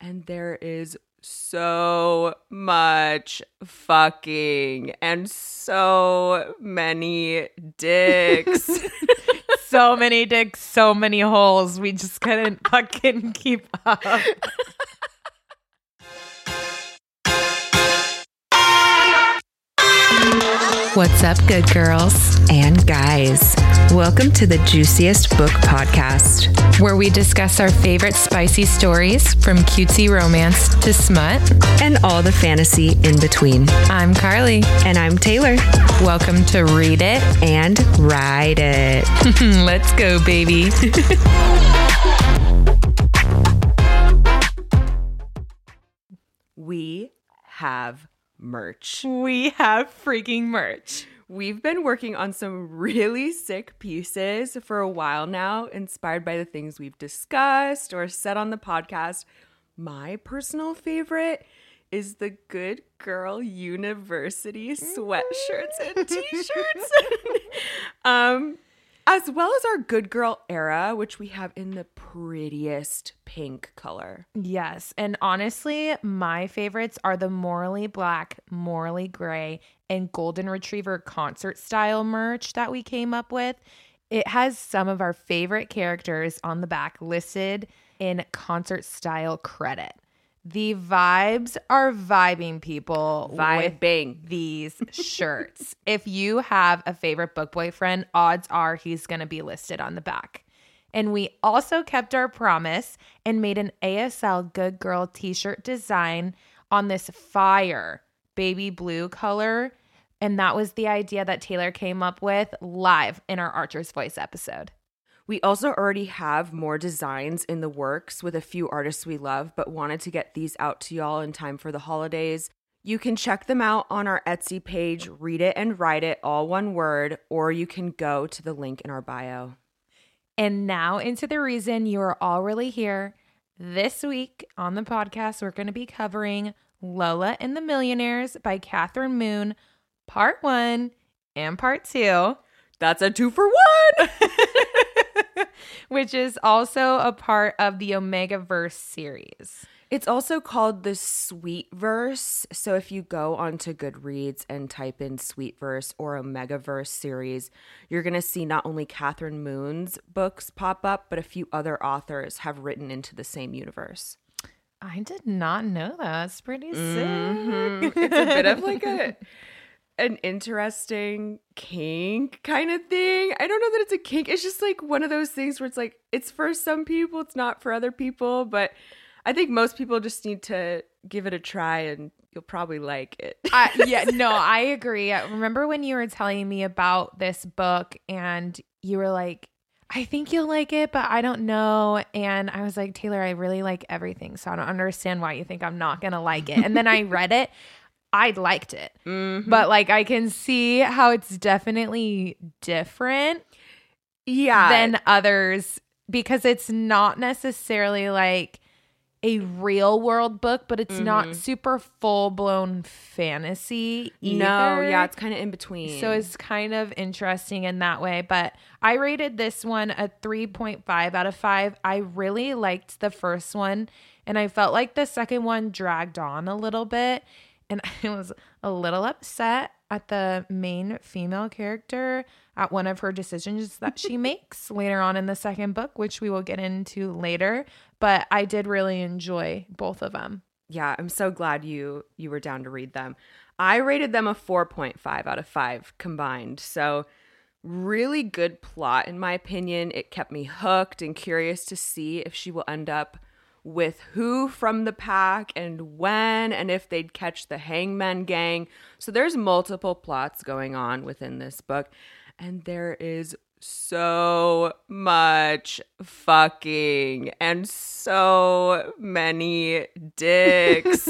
and there is so much fucking and so many dicks. So many dicks, so many holes. We just couldn't fucking keep up. What's up, good girls and guys? Welcome to the Juiciest Book Podcast, where we discuss our favorite spicy stories from cutesy romance to smut and all the fantasy in between. I'm Carly. And I'm Taylor. Welcome to Read It and Ride It. Let's go, baby. We have merch. We have freaking merch. We've been working on some really sick pieces for a while now, inspired by the things we've discussed or said on the podcast. My personal favorite is the Good Girl University sweatshirts and t-shirts, as well as our Good Girl Era, which we have in the prettiest pink color. Yes. And honestly, my favorites are the morally black, morally gray, and golden retriever concert style merch that we came up with. It has some of our favorite characters on the back listed in concert style credit. The vibes are vibing, people. Vibing with these shirts. If you have a favorite book boyfriend, odds are he's going to be listed on the back. And we also kept our promise and made an ASL Good Girl t-shirt design on this fire baby blue color. And that was the idea that Taylor came up with live in our Archer's Voice episode. We also already have more designs in the works with a few artists we love, but wanted to get these out to y'all in time for the holidays. You can check them out on our Etsy page, Read It and Write It, all one word, or you can go to the link in our bio. And now into the reason you are all really here. This week on the podcast, we're going to be covering Lola and the Millionaires by Kathryn Moon, part 1 and part 2. That's a 2-for-1! Which is also a part of the Omegaverse series. It's also called the Sweetverse. So if you go onto Goodreads and type in Sweetverse or Omegaverse series, you're going to see not only Kathryn Moon's books pop up, but a few other authors have written into the same universe. I did not know that. That's pretty sick. It's a bit of like an interesting kink kind of thing. I don't know that it's a kink. It's just like one of those things where it's like, it's for some people, it's not for other people. But I think most people just need to give it a try and you'll probably like it. Yeah, no, I agree. I remember when you were telling me about this book and you were like, I think you'll like it, but I don't know. And I was like, Taylor, I really like everything. So I don't understand why you think I'm not going to like it. And then I read it. I liked it, but like I can see how it's definitely different than others because it's not necessarily like a real world book, but it's not super full blown fantasy either. No, yeah, it's kind of in between. So it's kind of interesting in that way. But I rated this one a 3.5 out of 5. I really liked the first one and I felt like the second one dragged on a little bit. And I was a little upset at the main female character at one of her decisions that she makes later on in the second book, which we will get into later. But I did really enjoy both of them. Yeah, I'm so glad you were down to read them. I rated them a 4.5 out of 5 combined. So really good plot, in my opinion. It kept me hooked and curious to see if she will end up with who from the pack and when, and if they'd catch the hangman gang. So there's multiple plots going on within this book, and there is so much fucking and so many dicks.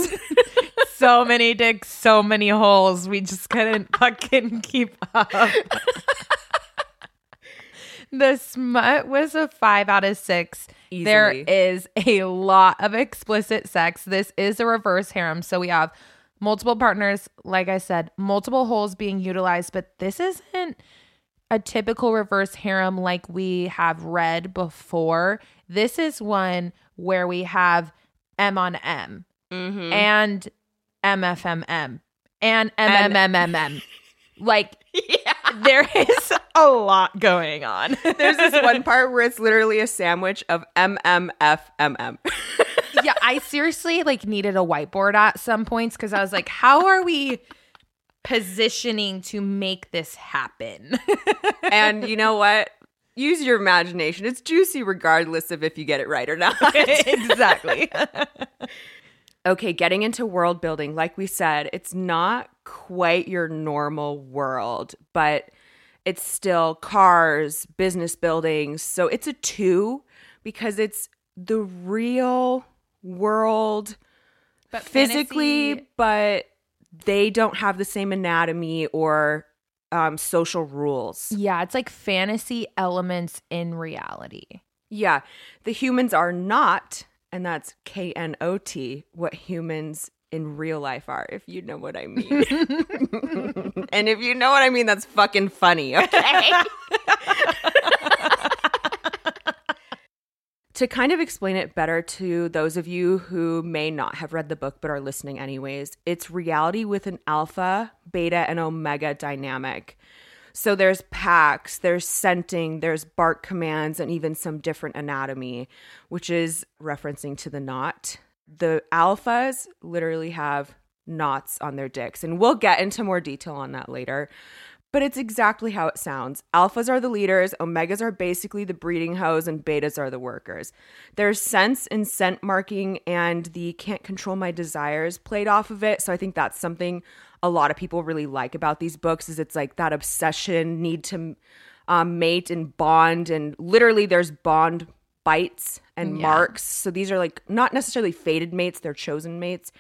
So many dicks, so many holes. We just couldn't fucking keep up. The smut was a 5 out of 6. Easily. There is a lot of explicit sex. This is a reverse harem. So we have multiple partners, like I said, multiple holes being utilized. But this isn't a typical reverse harem like we have read before. This is one where we have M on M and MFMM and MMMMM. Like, yeah. There is a lot going on. There's this one part where it's literally a sandwich of MMFMM. Yeah, I seriously like needed a whiteboard at some points because I was like, how are we positioning to make this happen? And you know what? Use your imagination. It's juicy regardless of if you get it right or not. Exactly. Okay, getting into world building. Like we said, it's not quite your normal world, but it's still cars, business buildings. So it's a 2 because it's the real world, but physically, fantasy. But they don't have the same anatomy or social rules. Yeah, it's like fantasy elements in reality. Yeah, the humans are not, and that's KNOT, what humans in real life are, if you know what I mean. And if you know what I mean, that's fucking funny, okay? To kind of explain it better to those of you who may not have read the book but are listening anyways, it's reality with an alpha, beta, and omega dynamic. So there's packs, there's scenting, there's bark commands, and even some different anatomy, which is referencing to the knot. The alphas literally have knots on their dicks, and we'll get into more detail on that later. But it's exactly how it sounds. Alphas are the leaders, omegas are basically the breeding hoes, and betas are the workers. Their scents and scent marking and the can't control my desires played off of it. So I think that's something a lot of people really like about these books is it's like that obsession, need to mate and bond. And literally there's bond bites and marks. So these are like not necessarily fated mates, they're chosen mates.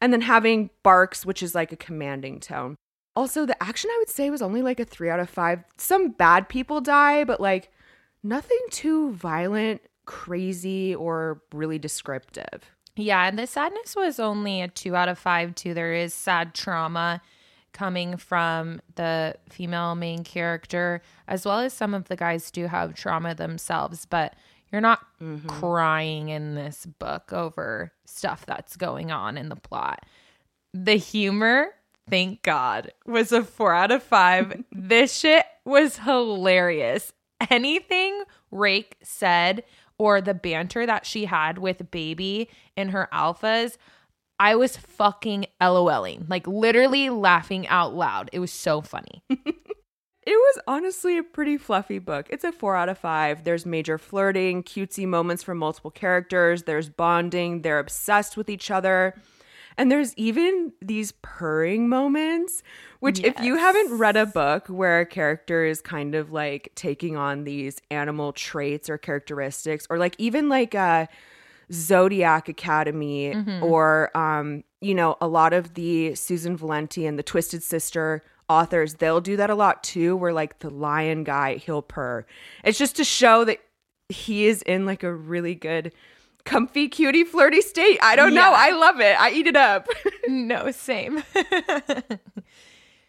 And then having barks, which is like a commanding tone. Also, the action I would say was only like a 3 out of 5. Some bad people die, but like nothing too violent, crazy, or really descriptive. Yeah, and the sadness was only a 2 out of 5 too. There is sad trauma coming from the female main character, as well as some of the guys do have trauma themselves, but you're not crying in this book over stuff that's going on in the plot. The humor, thank God, was a 4 out of 5. This shit was hilarious. Anything Rake said or the banter that she had with Baby and her alphas, I was fucking LOLing, like literally laughing out loud. It was so funny. It was honestly a pretty fluffy book. It's a 4 out of 5. There's major flirting, cutesy moments from multiple characters. There's bonding. They're obsessed with each other. And there's even these purring moments, which if you haven't read a book where a character is kind of like taking on these animal traits or characteristics, or like even like a Zodiac Academy or, you know, a lot of the Susan Valenti and the Twisted Sister authors, they'll do that a lot too, where like the lion guy, he'll purr. It's just to show that he is in like a really good comfy, cutie, flirty state. I don't know. I love it. I eat it up. No, same.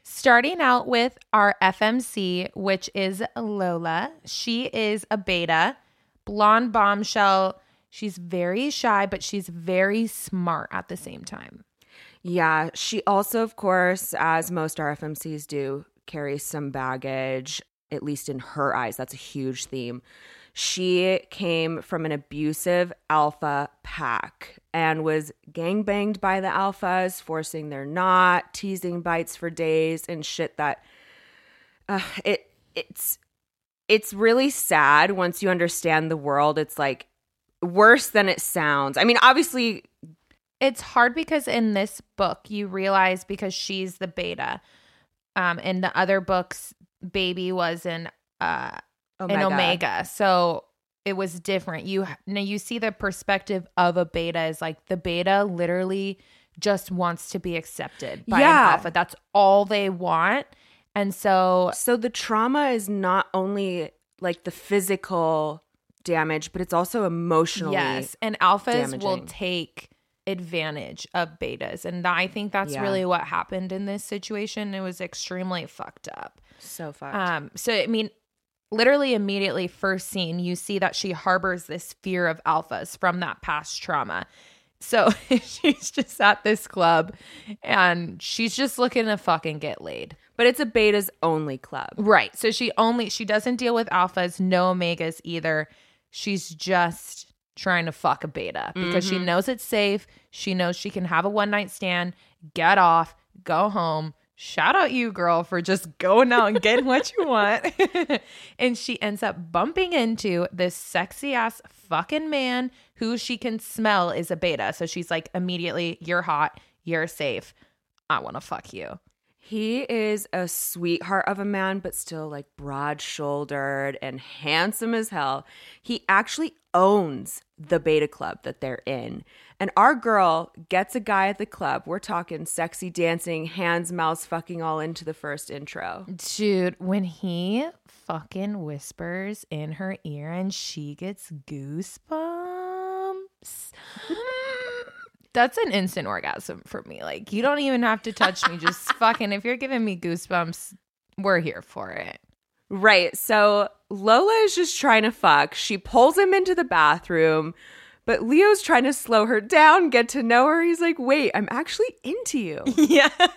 Starting out with our FMC, which is Lola. She is a beta, blonde bombshell. She's very shy, but she's very smart at the same time. Yeah. She also, of course, as most RFMCs do, carries some baggage, at least in her eyes. That's a huge theme. She came from an abusive alpha pack and was gangbanged by the alphas, forcing their knot, teasing bites for days, and shit that it's really sad once you understand the world. It's like worse than it sounds. I mean, obviously it's hard because in this book you realize because she's the beta. In the other books, Baby was an omega, so it was different. You see the perspective of a beta is like the beta literally just wants to be accepted by an alpha. That's all they want. And so the trauma is not only like the physical damage, but it's also emotionally and alphas damaging. Will take advantage of betas, and I think that's really what happened in this situation. It was extremely fucked up. So fucked. So I mean, literally immediately first scene, you see that she harbors this fear of alphas from that past trauma. So she's just at this club and she's just looking to fucking get laid. But it's a betas only club. Right. So she doesn't deal with alphas, no omegas either. She's just trying to fuck a beta because she knows it's safe. She knows she can have a one night stand, get off, go home. Shout out you, girl, for just going out and getting what you want. And she ends up bumping into this sexy ass fucking man who she can smell is a beta. So she's like, immediately, you're hot, you're safe. I want to fuck you. He is a sweetheart of a man, but still like broad-shouldered and handsome as hell. He actually owns the beta club that they're in. And our girl gets a guy at the club. We're talking sexy dancing, hands, mouths, fucking all into the first intro. Dude, when he fucking whispers in her ear and she gets goosebumps. That's an instant orgasm for me. Like, you don't even have to touch me. Just fucking, if you're giving me goosebumps, we're here for it. Right. So Lola is just trying to fuck. She pulls him into the bathroom, but Leo's trying to slow her down, get to know her. He's like, wait, I'm actually into you. Yeah. I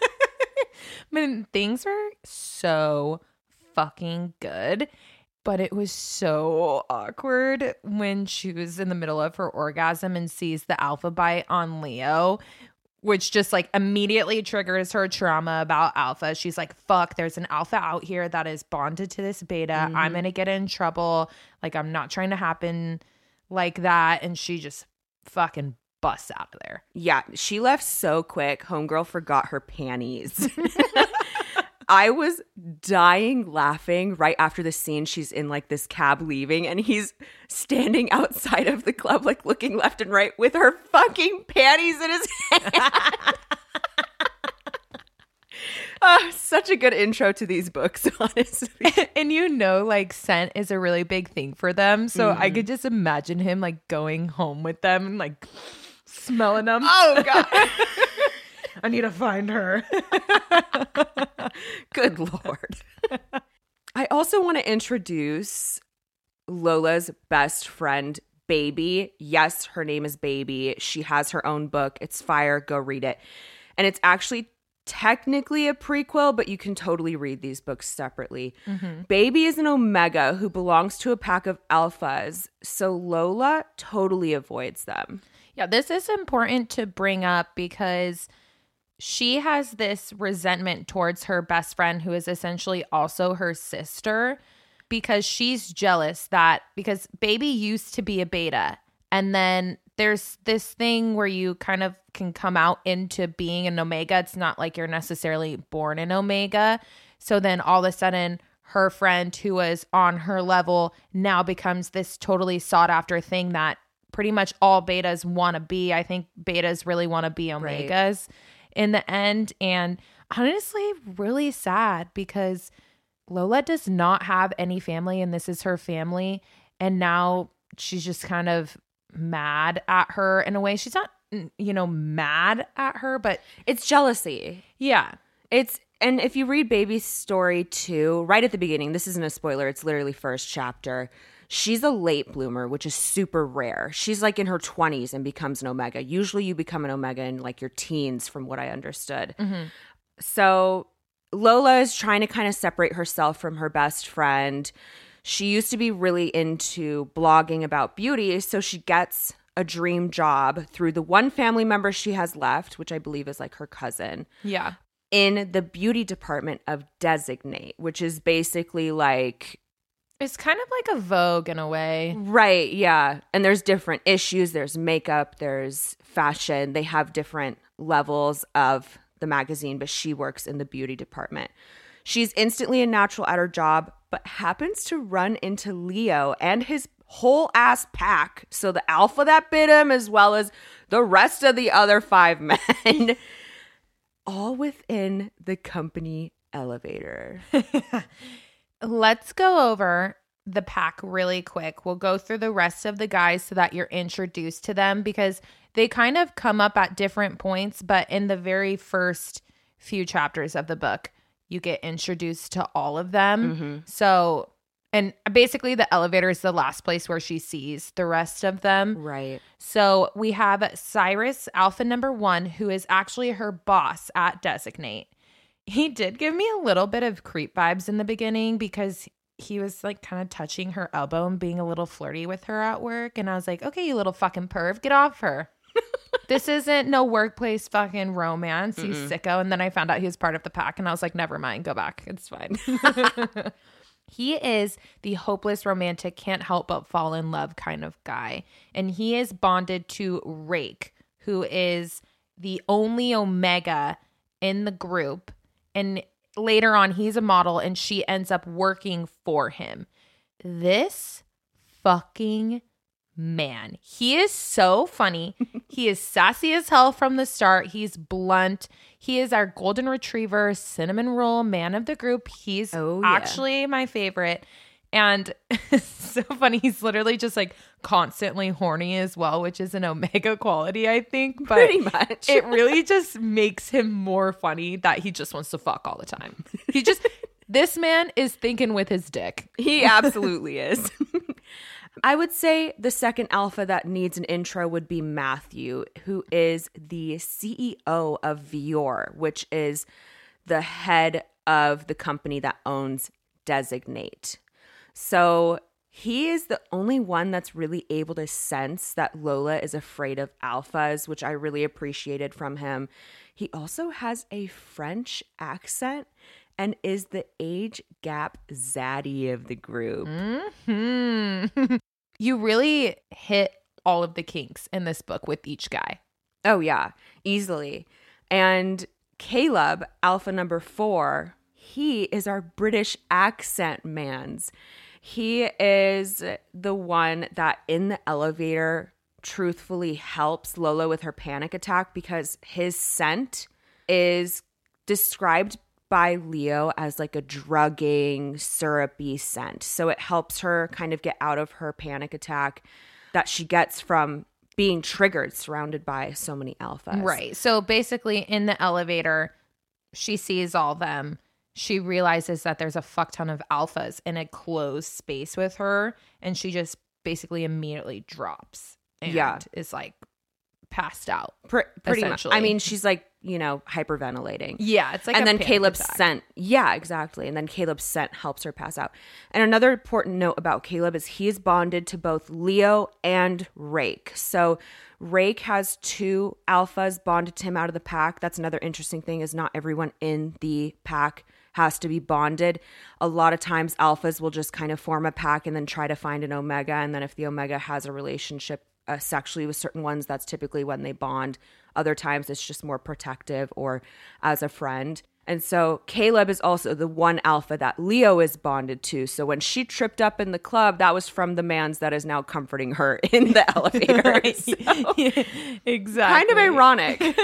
mean, things were so fucking good. But it was so awkward when she was in the middle of her orgasm and sees the alpha bite on Leo, which just like immediately triggers her trauma about alpha. She's like, fuck, there's an alpha out here that is bonded to this beta. I'm going to get in trouble. Like, I'm not trying to happen like that. And she just fucking busts out of there. Yeah, she left so quick. Homegirl forgot her panties. I was dying laughing right after the scene. She's in like this cab leaving and he's standing outside of the club, like looking left and right with her fucking panties in his hand. Such a good intro to these books, honestly. And you know, like scent is a really big thing for them. So I could just imagine him like going home with them and like smelling them. Oh, God. I need to find her. Good Lord. I also want to introduce Lola's best friend, Baby. Yes, her name is Baby. She has her own book. It's fire. Go read it. And it's actually technically a prequel, but you can totally read these books separately. Baby is an omega who belongs to a pack of alphas. So Lola totally avoids them. Yeah, this is important to bring up because she has this resentment towards her best friend who is essentially also her sister because she's jealous that because Baby used to be a beta and then there's this thing where you kind of can come out into being an omega. It's not like you're necessarily born an omega. So then all of a sudden her friend who was on her level now becomes this totally sought after thing that pretty much all betas want to be. I think betas really want to be omegas in the end. And honestly, really sad because Lola does not have any family and this is her family. And now she's just kind of mad at her in a way. She's not, you know, mad at her, but it's jealousy. Yeah. It's, and if you read Baby's story too, right at the beginning, this isn't a spoiler. It's literally first chapter. She's a late bloomer, which is super rare. She's like in her 20s and becomes an omega. Usually you become an omega in like your teens from what I understood. So Lola is trying to kind of separate herself from her best friend. She used to be really into blogging about beauty. So she gets a dream job through the one family member she has left, which I believe is like her cousin. Yeah. In the beauty department of Designate, which is basically like... It's kind of like a Vogue in a way. Right, yeah. And there's different issues. There's makeup. There's fashion. They have different levels of the magazine, but she works in the beauty department. She's instantly a natural at her job, but happens to run into Leo and his whole ass pack. So the alpha that bit him as well as the rest of the other five men. All within the company elevator. Let's go over the pack really quick. We'll go through the rest of the guys so that you're introduced to them because they kind of come up at different points, but in the very first few chapters of the book, you get introduced to all of them. So And basically the elevator is the last place where she sees the rest of them. Right. So we have Cyrus Alpha number 1, who is actually her boss at Designate. He did give me a little bit of creep vibes in the beginning because he was like kind of touching her elbow and being a little flirty with her at work. And I was like, okay, you little fucking perv, get off her. This isn't no workplace fucking romance, you sicko. And then I found out he was part of the pack and I was like, never mind, go back. It's fine. He is the hopeless romantic, can't help but fall in love kind of guy. And he is bonded to Rake, who is the only Omega in the group. And later on, he's a model and she ends up working for him. This fucking man. He is so funny. He is sassy as hell from the start. He's blunt. He is our golden retriever, cinnamon roll man of the group. He's actually my favorite. And it's so funny. He's literally just like constantly horny as well, which is an Omega quality, I think. But pretty much. It really just makes him more funny that he just wants to fuck all the time. He just, this man is thinking with his dick. He absolutely is. I would say the second alpha that needs an intro would be Matthew, who is the CEO of Vior, which is the head of the company that owns Designate. So he is the only one that's really able to sense that Lola is afraid of alphas, which I really appreciated from him. He also has a French accent and is the age gap zaddy of the group. Mm-hmm. You really hit all of the kinks in this book with each guy. Oh, yeah. Easily. And Caleb, alpha number 4, he is our British accent man's. He is the one that in the elevator truthfully helps Lola with her panic attack because his scent is described by Leo as like a drugging, syrupy scent. So it helps her kind of get out of her panic attack that she gets from being triggered, surrounded by so many alphas. Right. So basically in the elevator, she sees all them. She realizes that there's a fuck ton of alphas in a closed space with her. And she just basically immediately drops and is like passed out. Pretty much. I mean, she's like, you know, hyperventilating. Yeah, it's like and a then Caleb's attack. Scent. Yeah, exactly. And then Caleb's scent helps her pass out. And another important note about Caleb is he is bonded to both Leo and Rake. So Rake has 2 alphas bonded to him out of the pack. That's another interesting thing is not everyone in the pack has to be bonded. A lot of times alphas will just kind of form a pack and then try to find an Omega. And then if the Omega has a relationship sexually with certain ones, that's typically when they bond. Other times it's just more protective or as a friend. And so Caleb is also the one alpha that Leo is bonded to. So when she tripped up in the club, that was from the man's that is now comforting her in the elevator. So, yeah, exactly. Kind of ironic.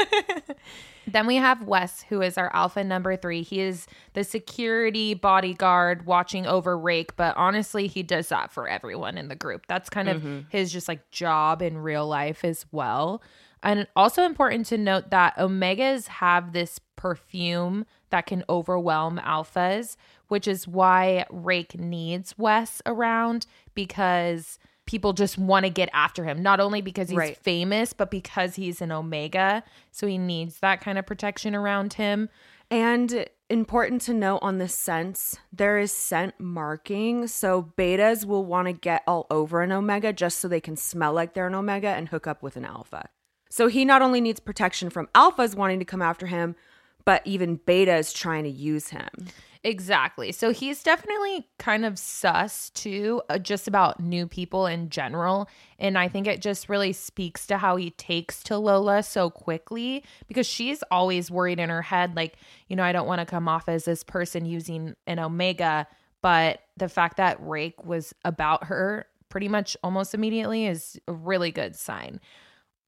Then we have Wes, who is our alpha number 3. He is the security bodyguard watching over Rake, but honestly, he does that for everyone in the group. That's kind of his just like job in real life as well. And also important to note that Omegas have this perfume that can overwhelm alphas, which is why Rake needs Wes around because people just want to get after him, not only because he's famous, but because he's an Omega. So he needs that kind of protection around him. And important to note on the scents, there is scent marking. So betas will want to get all over an Omega just so they can smell like they're an Omega and hook up with an alpha. So he not only needs protection from alphas wanting to come after him, but even betas trying to use him. Exactly. So he's definitely kind of sus too, just about new people in general. And I think it just really speaks to how he takes to Lola so quickly because she's always worried in her head, like, you know, I don't want to come off as this person using an Omega. But the fact that Rake was about her pretty much almost immediately is a really good sign.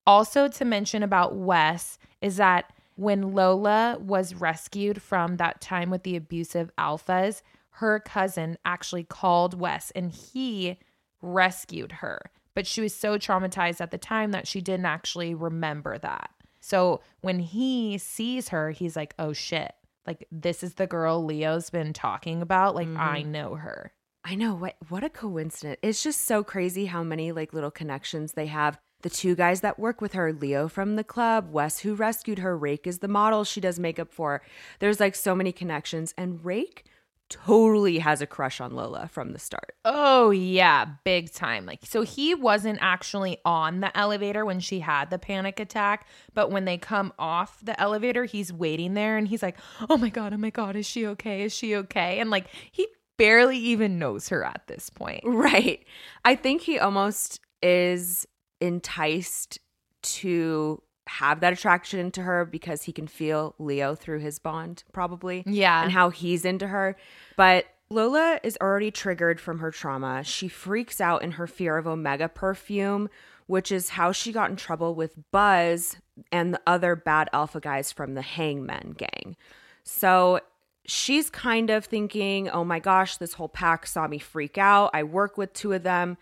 Also to mention about Wes is that when Lola was rescued from that time with the abusive alphas, her cousin actually called Wes and he rescued her. But she was so traumatized at the time that she didn't actually remember that. So when he sees her, he's like, oh shit, like this is the girl Leo's been talking about. Like I know her. I know. What a coincidence. It's just so crazy how many like little connections they have. The two guys that work with her, Leo from the club, Wes who rescued her, Rake is the model she does makeup for. There's like so many connections. And Rake totally has a crush on Lola from the start. Oh, yeah. Big time. Like, so he wasn't actually on the elevator when she had the panic attack. But when they come off the elevator, he's waiting there and he's like, oh, my God, is she okay? Is she okay? And like he barely even knows her at this point. Right. I think he almost is enticed to have that attraction to her because he can feel Leo through his bond, probably. Yeah. And how he's into her. But Lola is already triggered from her trauma. She freaks out in her fear of Omega perfume, which is how she got in trouble with Buzz and the other bad alpha guys from the Hangmen gang. So she's kind of thinking, oh my gosh, this whole pack saw me freak out. I work with two of them.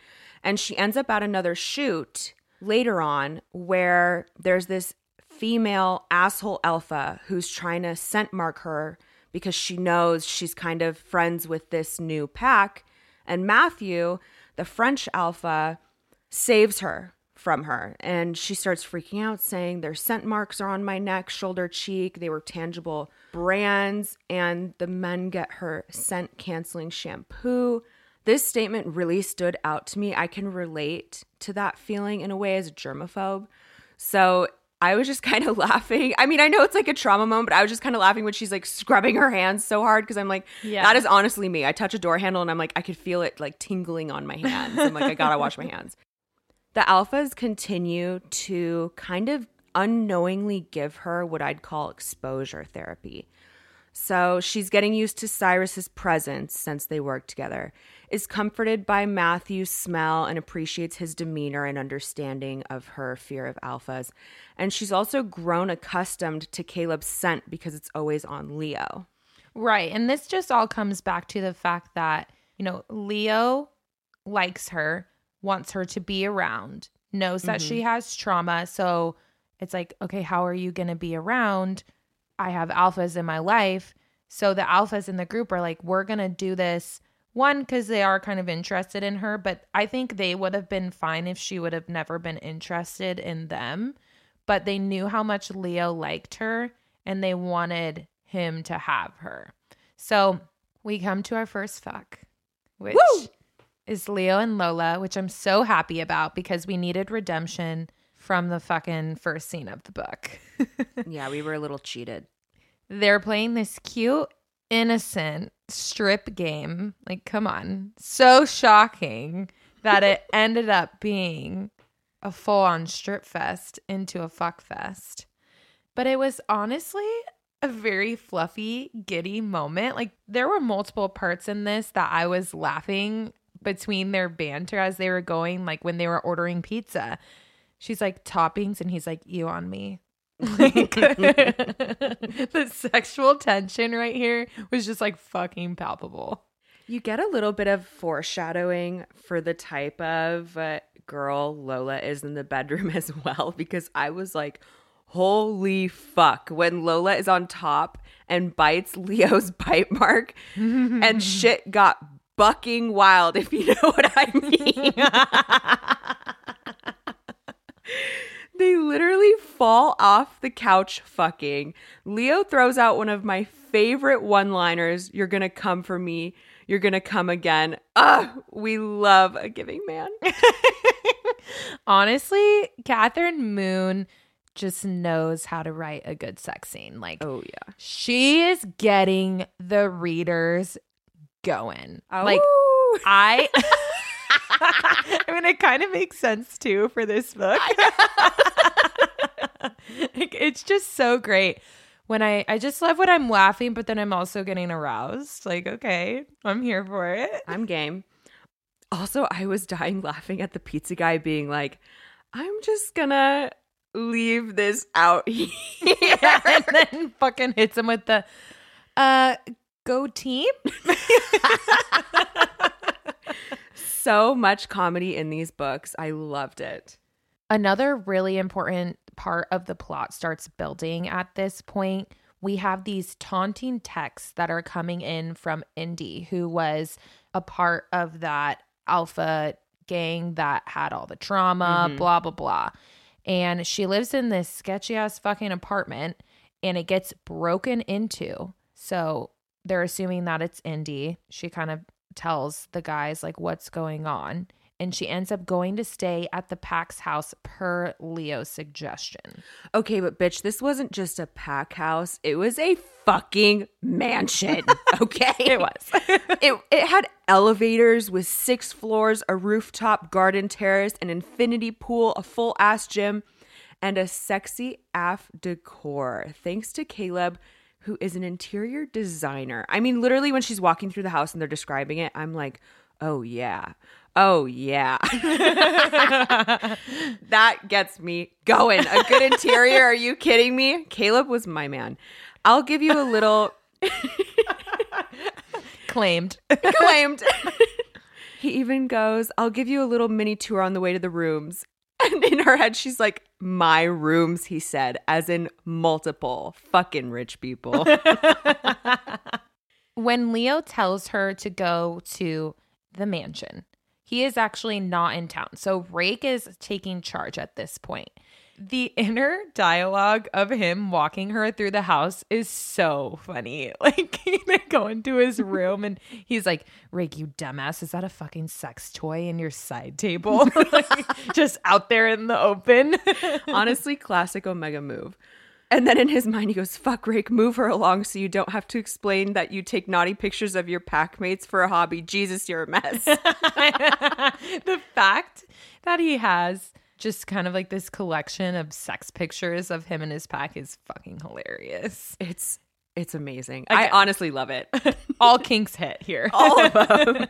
And she ends up at another shoot later on where there's this female asshole alpha who's trying to scent mark her because she knows she's kind of friends with this new pack. And Matthew, the French alpha, saves her from her. And she starts freaking out saying, their scent marks are on my neck, shoulder, cheek. They were tangible brands. And the men get her scent canceling shampoo. This statement really stood out to me. I can relate to that feeling in a way as a germaphobe. So I was just kind of laughing. I mean, I know it's like a trauma moment, but I was just kind of laughing when she's like scrubbing her hands so hard because I'm like, yeah, that is honestly me. I touch a door handle and I'm like, I could feel it like tingling on my hands. I'm like, I gotta wash my hands. The alphas continue to kind of unknowingly give her what I'd call exposure therapy. So she's getting used to Cyrus's presence since they work together, is comforted by Matthew's smell and appreciates his demeanor and understanding of her fear of alphas. And she's also grown accustomed to Caleb's scent because it's always on Leo. Right. And this just all comes back to the fact that, you know, Leo likes her, wants her to be around, knows that she has trauma. So it's like, okay, how are you going to be around? I have alphas in my life. So the alphas in the group are like, we're going to do this, one, because they are kind of interested in her. But I think they would have been fine if she would have never been interested in them. But they knew how much Leo liked her and they wanted him to have her. So we come to our first fuck, which is Leo and Lola, which I'm so happy about because we needed redemption from the fucking first scene of the book. Yeah, we were a little cheated. They're playing this cute, innocent strip game. Like, come on. So shocking that it ended up being a full-on strip fest into a fuck fest. But it was honestly a very fluffy, giddy moment. Like, there were multiple parts in this that I was laughing between their banter as they were going, like when they were ordering pizza. She's like, toppings, and he's like, you on me. Like, the sexual tension right here was just like fucking palpable. You get a little bit of foreshadowing for the type of girl Lola is in the bedroom as well, because I was like, holy fuck, when Lola is on top and bites Leo's bite mark and shit got bucking wild, if you know what I mean. They literally fall off the couch fucking. Leo throws out one of my favorite one-liners. You're going to come for me. You're going to come again. Ugh, we love a giving man. Honestly, Kathryn Moon just knows how to write a good sex scene. Like, oh, yeah. She is getting the readers going. Oh. Like, I mean, it kind of makes sense, too, for this book. It's just so great. When I just love when I'm laughing, but then I'm also getting aroused. Like, okay, I'm here for it. I'm game. Also, I was dying laughing at the pizza guy being like, I'm just going to leave this out here. Yeah, and then fucking hits him with the, go team. So much comedy in these books. I loved it. Another really important part of the plot starts building at this point we have these taunting texts that are coming in from Indy, who was a part of that alpha gang that had all the trauma, blah, blah, blah. And she lives in this sketchy ass fucking apartment and it gets broken into. So they're assuming that it's Indy. She kind of tells the guys like what's going on. And she ends up going to stay at the Pack's house per Leo's suggestion. Okay, but bitch, this wasn't just a Pack house. It was a fucking mansion, okay? It was. It had elevators with 6 floors, a rooftop garden terrace, an infinity pool, a full-ass gym, and a sexy af decor. Thanks to Caleb, who is an interior designer. I mean, literally when she's walking through the house and they're describing it, I'm like, oh, yeah. Oh, yeah. That gets me going. A good interior. Are you kidding me? Caleb was my man. I'll give you a little. Claimed. He even goes, I'll give you a little mini tour on the way to the rooms. And in her head, she's like, my rooms, he said, as in multiple fucking rich people. When Leo tells her to go to the mansion, he is actually not in town. So Rake is taking charge at this point. The inner dialogue of him walking her through the house is so funny. Like, they go into his room and he's like, Rake, you dumbass, is that a fucking sex toy in your side table? Like, just out there in the open. Honestly, classic Omega move. And then in his mind, he goes, fuck, Rake, move her along so you don't have to explain that you take naughty pictures of your pack mates for a hobby. Jesus, you're a mess. The fact that he has just kind of like this collection of sex pictures of him and his pack is fucking hilarious. It's amazing. Again, I honestly love it. All kinks hit here. All of them.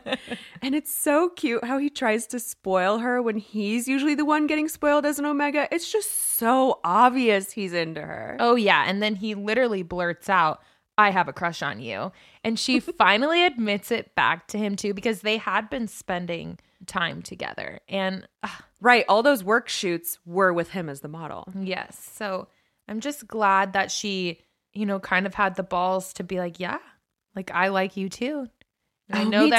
And it's so cute how he tries to spoil her when he's usually the one getting spoiled as an Omega. It's just so obvious he's into her. Oh, yeah. And then he literally blurts out, I have a crush on you. And she finally admits it back to him, too, because they had been spending time together. And right. All those work shoots were with him as the model. Yes. So I'm just glad that she, you know, kind of had the balls to be like, yeah, like I like you too. And I know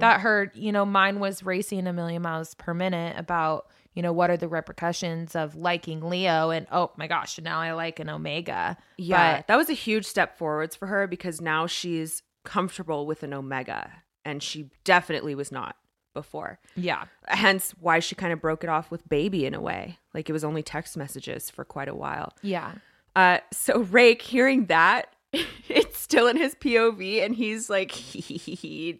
that her, you know, mind was racing a million miles per minute about, you know, what are the repercussions of liking Leo and, oh my gosh, now I like an Omega. Yeah, but that was a huge step forwards for her because now she's comfortable with an Omega and she definitely was not before. Yeah. Hence why she kind of broke it off with Baby in a way. Like it was only text messages for quite a while. Yeah. So Rake, hearing that, it's still in his POV, and he's like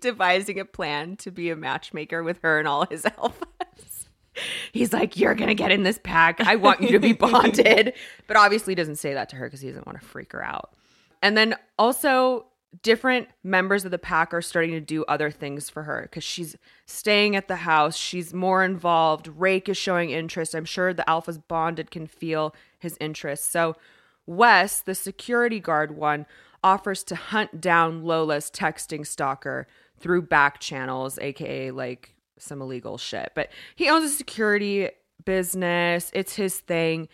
devising a plan to be a matchmaker with her and all his alphas. He's like, you're going to get in this pack. I want you to be bonded. But obviously doesn't say that to her because he doesn't want to freak her out. And then also different members of the pack are starting to do other things for her because she's staying at the house. She's more involved. Rake is showing interest. I'm sure the alphas bonded can feel his interest. So Wes, the security guard one, offers to hunt down Lola's texting stalker through back channels, aka like some illegal shit. But he owns a security business. It's his thing.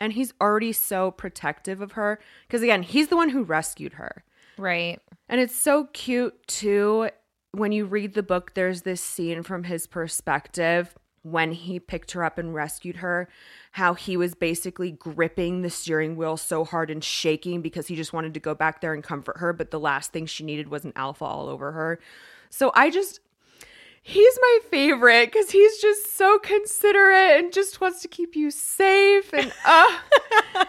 And he's already so protective of her because, again, he's the one who rescued her. Right. And it's so cute, too. When you read the book, there's this scene from his perspective when he picked her up and rescued her, how he was basically gripping the steering wheel so hard and shaking because he just wanted to go back there and comfort her. But the last thing she needed was an alpha all over her. So he's my favorite because he's just so considerate and just wants to keep you safe. And,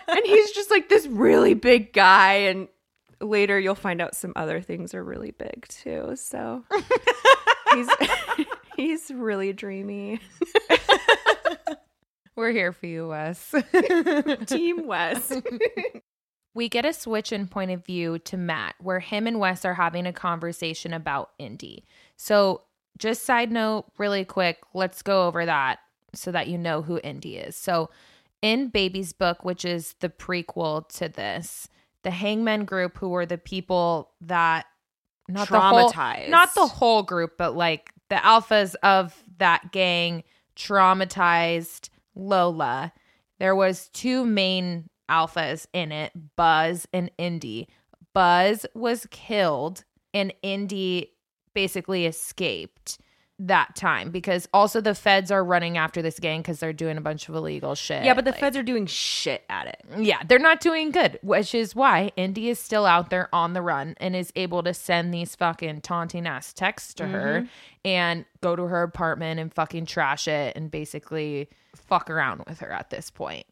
and he's just like this really big guy. And later you'll find out some other things are really big too. So He's really dreamy. We're here for you, Wes. Team Wes. We get a switch in point of view to Matt, where him and Wes are having a conversation about Indy. So just side note really quick, let's go over that so that you know who Indy is. So in Baby's book, which is the prequel to this, the Hangmen group, who were the people that not traumatized. Not the whole group, but like the alphas of that gang traumatized Lola. There was two main Alpha is in it, Buzz and Indy. Buzz was killed and Indy basically escaped that time because also the feds are running after this gang because they're doing a bunch of illegal shit. Yeah, but the feds are doing shit at it. Yeah, they're not doing good, which is why Indy is still out there on the run and is able to send these fucking taunting ass texts to her and go to her apartment and fucking trash it and basically fuck around with her at this point.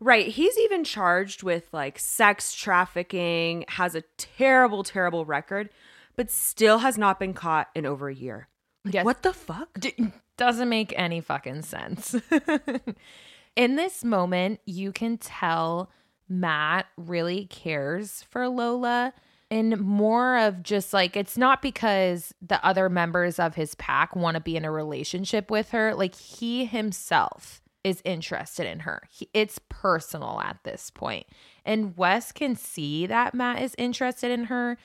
Right. He's even charged with like sex trafficking, has a terrible, terrible record, but still has not been caught in over a year. Like, yes. What the fuck? Doesn't make any fucking sense. In this moment, you can tell Matt really cares for Lola and more of just like, it's not because the other members of his pack want to be in a relationship with her. Like he himself is interested in her. It's personal at this point. And Wes can see that Matt is interested in her,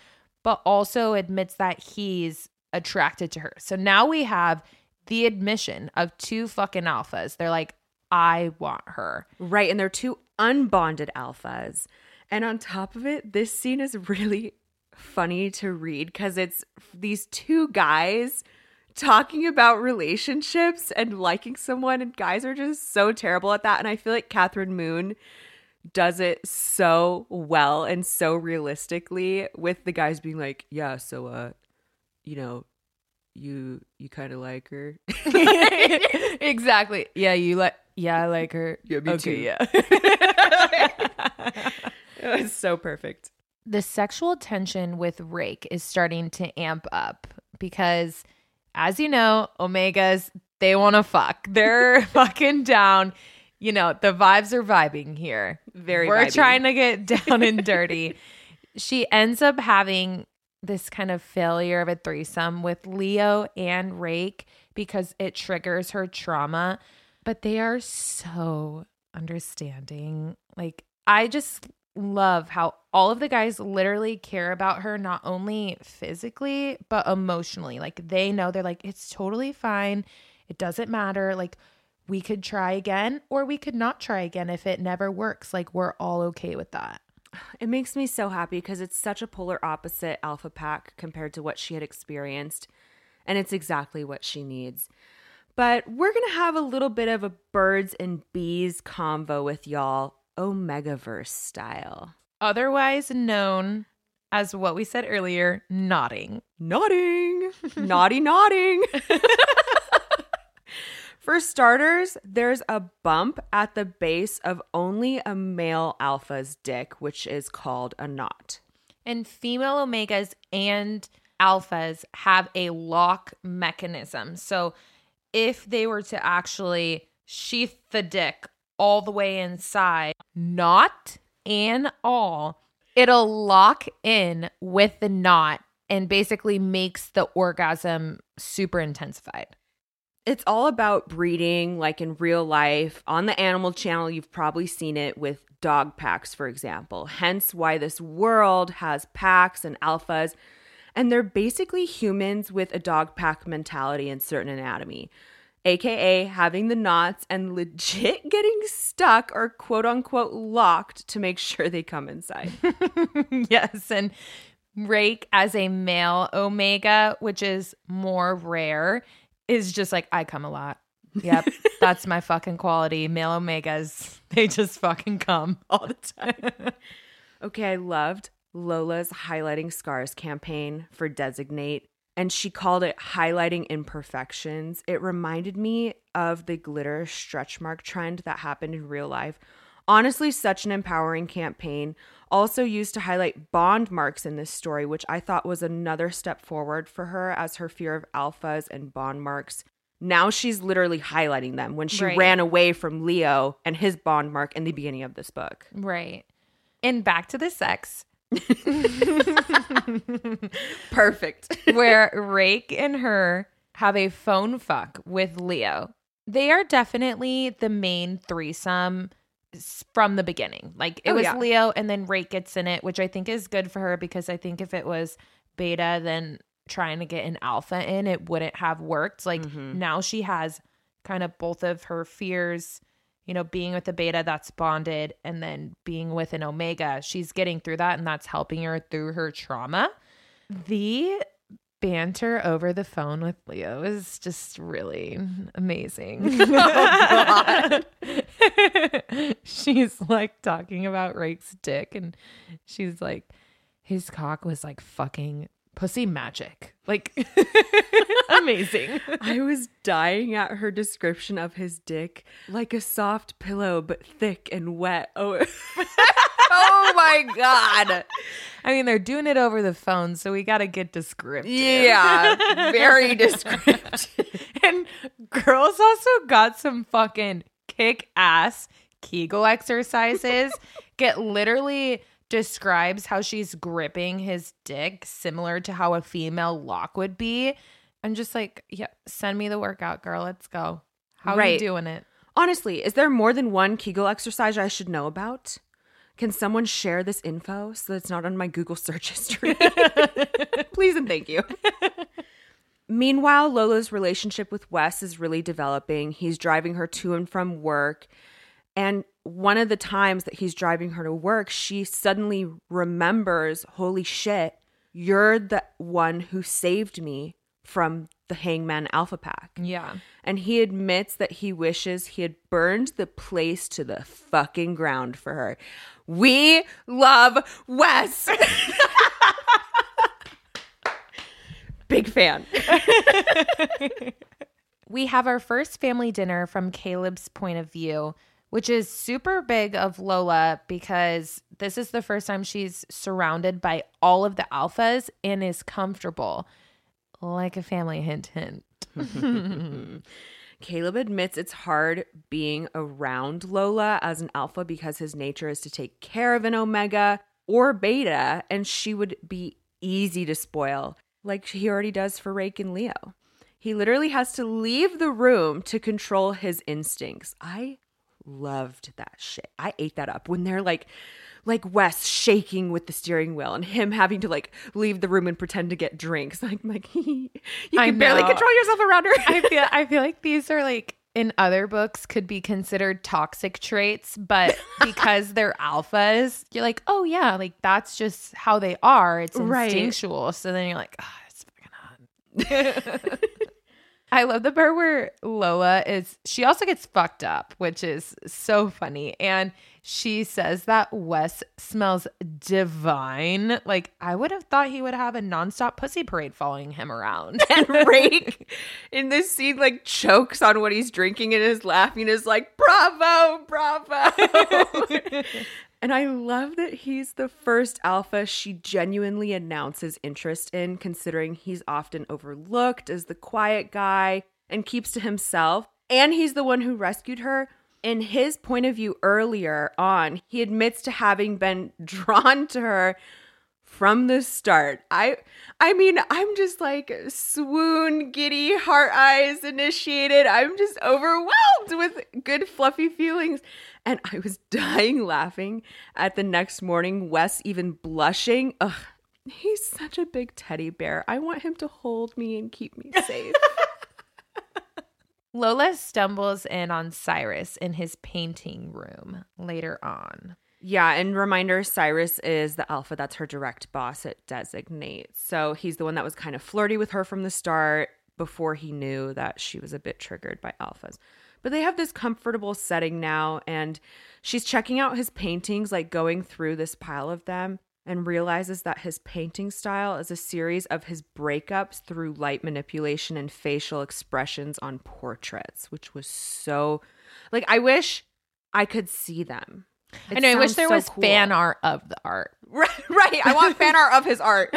but also admits that he's attracted to her. So now we have the admission of two fucking alphas. They're like, I want her. Right. And they're two unbonded alphas. And on top of it, this scene is really funny to read because it's these two guys talking about relationships and liking someone, and guys are just so terrible at that. And I feel like Kathryn Moon does it so well and so realistically with the guys being like, yeah, so you know, you kind of like her. Exactly. Yeah, yeah, I like her. Yeah, me too. Yeah. It was so perfect. The sexual tension with Rake is starting to amp up because, as you know, Omegas, they want to fuck. They're fucking down. You know, the vibes are vibing here. We're vibing. Trying to get down and dirty. She ends up having this kind of failure of a threesome with Leo and Rake because it triggers her trauma, but they are so understanding. Like, I just love how all of the guys literally care about her, not only physically, but emotionally. Like, they know, they're like, it's totally fine. It doesn't matter. Like, we could try again or we could not try again if it never works. Like, we're all okay with that. It makes me so happy because it's such a polar opposite alpha pack compared to what she had experienced, and it's exactly what she needs. But we're going to have a little bit of a birds and bees convo with y'all, Omegaverse style. Otherwise known as what we said earlier, nodding. Nodding. Naughty nodding. For starters, there's a bump at the base of only a male alpha's dick, which is called a knot. And female omegas and alphas have a lock mechanism. So if they were to actually sheath the dick all the way inside, knot and all, it'll lock in with the knot and basically makes the orgasm super intensified. It's all about breeding, like in real life. On the Animal Channel, you've probably seen it with dog packs, for example. Hence why this world has packs and alphas. And they're basically humans with a dog pack mentality and certain anatomy, aka having the knots and legit getting stuck or quote unquote locked to make sure they come inside. Yes, and Rake as a male omega, which is more rare, is just like, I come a lot. Yep, that's my fucking quality. Male omegas, they just fucking come all the time. Okay, I loved Lola's Highlighting Scars campaign for Designate, and she called it Highlighting Imperfections. It reminded me of the glitter stretch mark trend that happened in real life. Honestly, such an empowering campaign. Also used to highlight bond marks in this story, which I thought was another step forward for her as her fear of alphas and bond marks. Now she's literally highlighting them when she ran away from Leo and his bond mark in the beginning of this book. Right. And back to the sex. Perfect. Where Rake and her have a phone fuck with Leo. They are definitely the main threesome from the beginning. Like, it was Leo and then Rake gets in it, which I think is good for her because I think if it was beta, then trying to get an alpha in, it wouldn't have worked. Like, now she has kind of both of her fears, you know, being with a beta that's bonded and then being with an omega, she's getting through that and that's helping her through her trauma. The banter over the phone with Leo is just really amazing. Oh, God. She's like talking about Rake's dick and she's like, his cock was like fucking pussy magic. Like amazing. I was dying at her description of his dick, like a soft pillow, but thick and wet. Oh, oh my God. I mean, they're doing it over the phone, so we got to get descriptive. Yeah, very descriptive. And girls also got some fucking kick-ass Kegel exercises. Get literally describes how she's gripping his dick similar to how a female lock would be. I'm just like, yeah, send me the workout, girl. Let's go. How are you doing it? Honestly, is there more than one Kegel exercise I should know about? Can someone share this info so that it's not on my Google search history? Please and thank you. Meanwhile, Lola's relationship with Wes is really developing. He's driving her to and from work. And one of the times that he's driving her to work, she suddenly remembers, holy shit, you're the one who saved me from the Hangman Alpha Pack. Yeah. And he admits that he wishes he had burned the place to the fucking ground for her. We love Wes. Big fan. We have our first family dinner from Caleb's point of view, which is super big of Lola because this is the first time she's surrounded by all of the alphas and is comfortable. Like a family, hint, hint. Caleb admits it's hard being around Lola as an alpha because his nature is to take care of an omega or beta, and she would be easy to spoil, like he already does for Rake and Leo. He literally has to leave the room to control his instincts. I loved that shit. I ate that up when they're like Wes shaking with the steering wheel and him having to like leave the room and pretend to get drinks. Like you can barely control yourself around her. I feel like these are like in other books could be considered toxic traits, but because they're alphas, you're like, oh yeah, like that's just how they are. It's instinctual. Right. So then you're like, oh, it's fucking hot. I love the part where Lola she also gets fucked up, which is so funny. And she says that Wes smells divine. Like, I would have thought he would have a nonstop pussy parade following him around. And Rake in this scene, like, chokes on what he's drinking and is laughing, is like, bravo, bravo. And I love that he's the first alpha she genuinely announces interest in, considering he's often overlooked as the quiet guy and keeps to himself. And he's the one who rescued her. In his point of view earlier on, he admits to having been drawn to her from the start. I mean, I'm just like swoon, giddy, heart eyes initiated. I'm just overwhelmed with good fluffy feelings. And I was dying laughing at the next morning, Wes even blushing. Ugh, he's such a big teddy bear. I want him to hold me and keep me safe. Lola stumbles in on Cyrus in his painting room later on. Yeah, and reminder, Cyrus is the alpha. That's her direct boss at Designate. So he's the one that was kind of flirty with her from the start before he knew that she was a bit triggered by alphas. But they have this comfortable setting now, and she's checking out his paintings, like going through this pile of them, and realizes that his painting style is a series of his breakups through light manipulation and facial expressions on portraits, which was so – like, I wish I could see them. I know. I wish there was fan art of the art. Right. I want fan art of his art.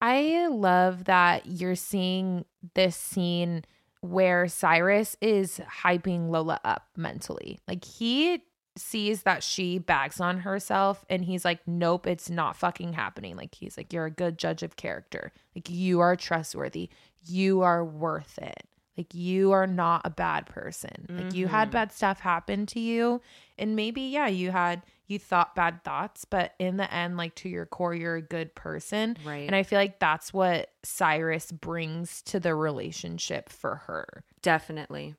I love that you're seeing this scene where Cyrus is hyping Lola up mentally. Like, he sees that she bags on herself and he's like, nope, it's not fucking happening. Like, he's like, you're a good judge of character. Like, you are trustworthy. You are worth it. Like, you are not a bad person. Like, you had bad stuff happen to you. And maybe, yeah, you thought bad thoughts. But in the end, like, to your core, you're a good person. Right. And I feel like that's what Cyrus brings to the relationship for her. Definitely.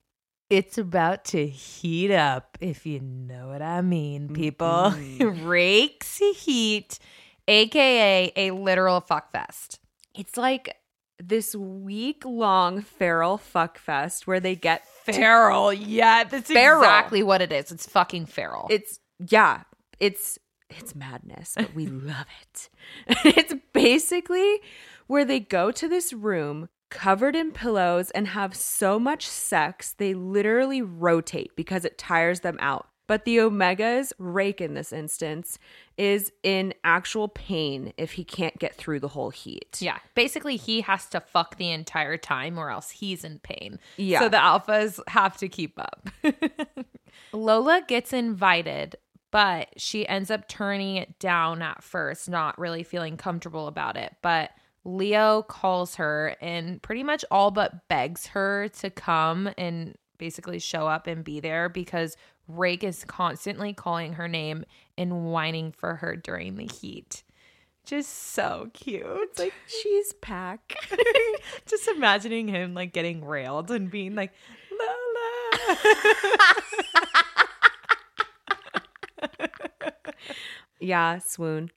It's about to heat up, if you know what I mean, people. Mm-hmm. Rakes heat, aka a literal fuck fest. It's like this week-long feral fuck fest where they get feral. Yeah, that's exactly what it is. It's fucking feral. It's madness, but we love it. It's basically where they go to this room covered in pillows and have so much sex they literally rotate because it tires them out. But the Omega's, Rake in this instance, is in actual pain if he can't get through the whole heat. Yeah. Basically, he has to fuck the entire time or else he's in pain. Yeah. So the alphas have to keep up. Lola gets invited, but she ends up turning it down at first, not really feeling comfortable about it. But Leo calls her and pretty much all but begs her to come and basically show up and be there because Rake is constantly calling her name and whining for her during the heat. Just so cute. It's like cheese pack. Just imagining him like getting railed and being like, Lola. Yeah, swoon.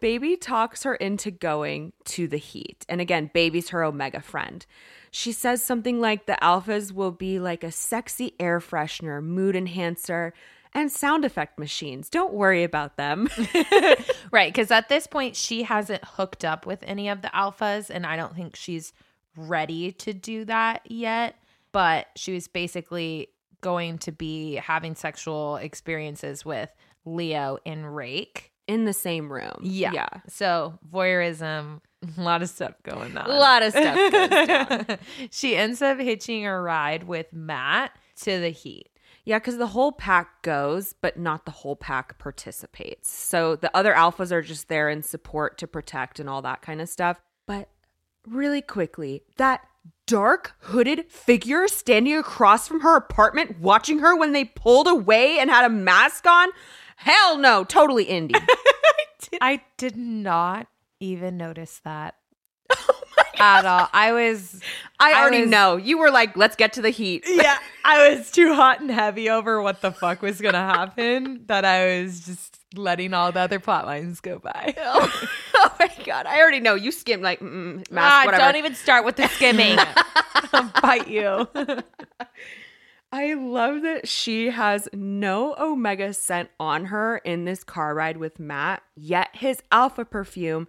Baby talks her into going to the heat. And again, Baby's her Omega friend. She says something like the alphas will be like a sexy air freshener, mood enhancer, and sound effect machines. Don't worry about them. Right, because at this point, she hasn't hooked up with any of the alphas, and I don't think she's ready to do that yet. But she was basically going to be having sexual experiences with Leo and Rake. In the same room. Yeah. So voyeurism, a lot of stuff going on. A lot of stuff goes down. She ends up hitching a ride with Matt to the heat. Yeah, because the whole pack goes, but not the whole pack participates. So the other alphas are just there in support to protect and all that kind of stuff. But really quickly, that dark hooded figure standing across from her apartment watching her when they pulled away and had a mask on. Hell no, totally indie. I did not even notice that at all. I already know. You were like, let's get to the heat. Yeah, I was too hot and heavy over what the fuck was going to happen that I was just letting all the other plot lines go by. Oh my God. I already know. You skimmed like mask, whatever. Don't even start with the skimming. I'll bite you. I love that she has no Omega scent on her in this car ride with Matt, yet his alpha perfume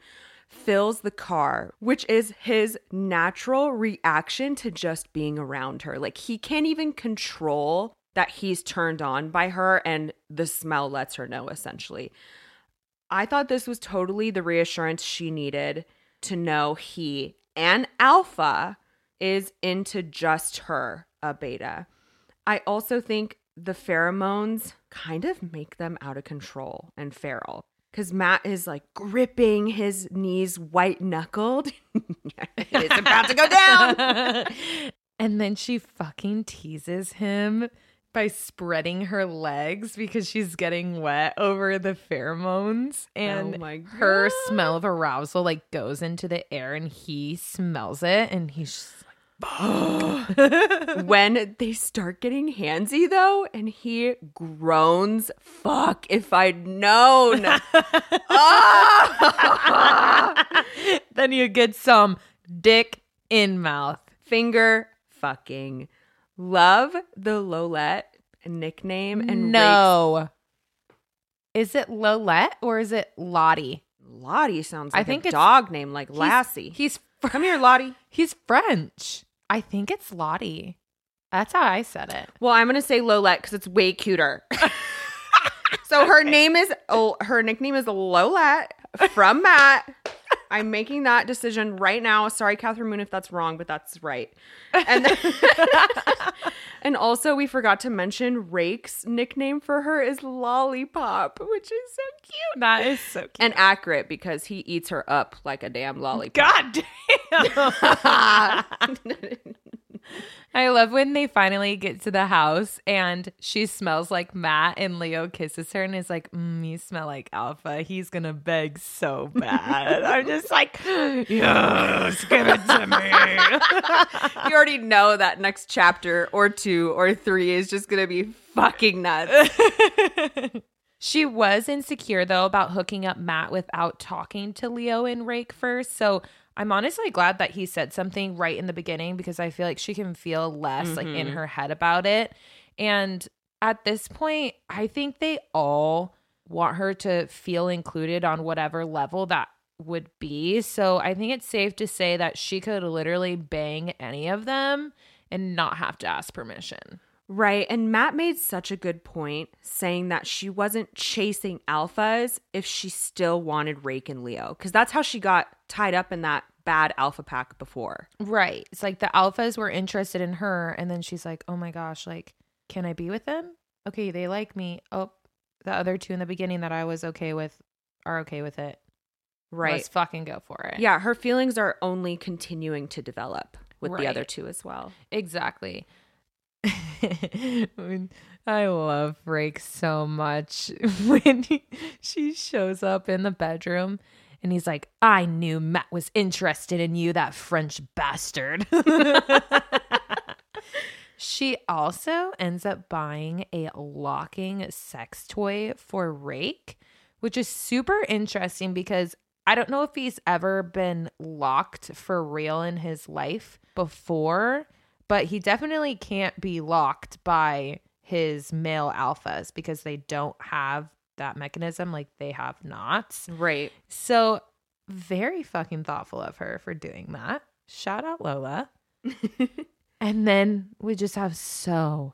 fills the car, which is his natural reaction to just being around her. Like, he can't even control that he's turned on by her, and the smell lets her know, essentially. I thought this was totally the reassurance she needed to know he, an alpha, is into just her, a beta. I also think the pheromones kind of make them out of control and feral because Matt is like gripping his knees white-knuckled. It's about to go down. And then she fucking teases him by spreading her legs because she's getting wet over the pheromones. And her smell of arousal like goes into the air and he smells it and he's just like, when they start getting handsy though and he groans, fuck if I'd known. Then you get some dick in mouth finger fucking. Love the Lolette nickname. And no, is it Lolette or is it Lottie? Lottie sounds like a dog name, like Lassie. Come here, Lottie. He's French. I think it's Lottie. That's how I said it. Well, I'm going to say Lolette because it's way cuter. So her name is, her nickname is Lolette from Matt. I'm making that decision right now. Sorry, Kathryn Moon, if that's wrong, but that's right. And and also we forgot to mention Rake's nickname for her is Lollipop, which is so cute. That is so cute. And accurate because he eats her up like a damn lollipop. God damn. I love when they finally get to the house and she smells like Matt and Leo kisses her and is like, you smell like Alpha. He's going to beg so bad. I'm just like, yes, give it to me. You already know that next chapter or two or three is just going to be fucking nuts. She was insecure, though, about hooking up Matt without talking to Leo and Rake first. So I'm honestly glad that he said something right in the beginning because I feel like she can feel less like in her head about it. And at this point, I think they all want her to feel included on whatever level that would be. So I think it's safe to say that she could literally bang any of them and not have to ask permission. Right. And Matt made such a good point saying that she wasn't chasing alphas if she still wanted Rake and Leo, because that's how she got tied up in that bad alpha pack before. Right. It's like the alphas were interested in her. And then she's like, oh, my gosh, like, can I be with them? OK, they like me. Oh, the other two in the beginning that I was OK with are OK with it. Right. Let's fucking go for it. Yeah. Her feelings are only continuing to develop with the other two as well. Exactly. I mean, I love Rake so much when she shows up in the bedroom and he's like, I knew Matt was interested in you, that French bastard. She also ends up buying a locking sex toy for Rake, which is super interesting because I don't know if he's ever been locked for real in his life before. But he definitely can't be locked by his male alphas because they don't have that mechanism like they have knots. Right. So very fucking thoughtful of her for doing that. Shout out Lola. And then we just have so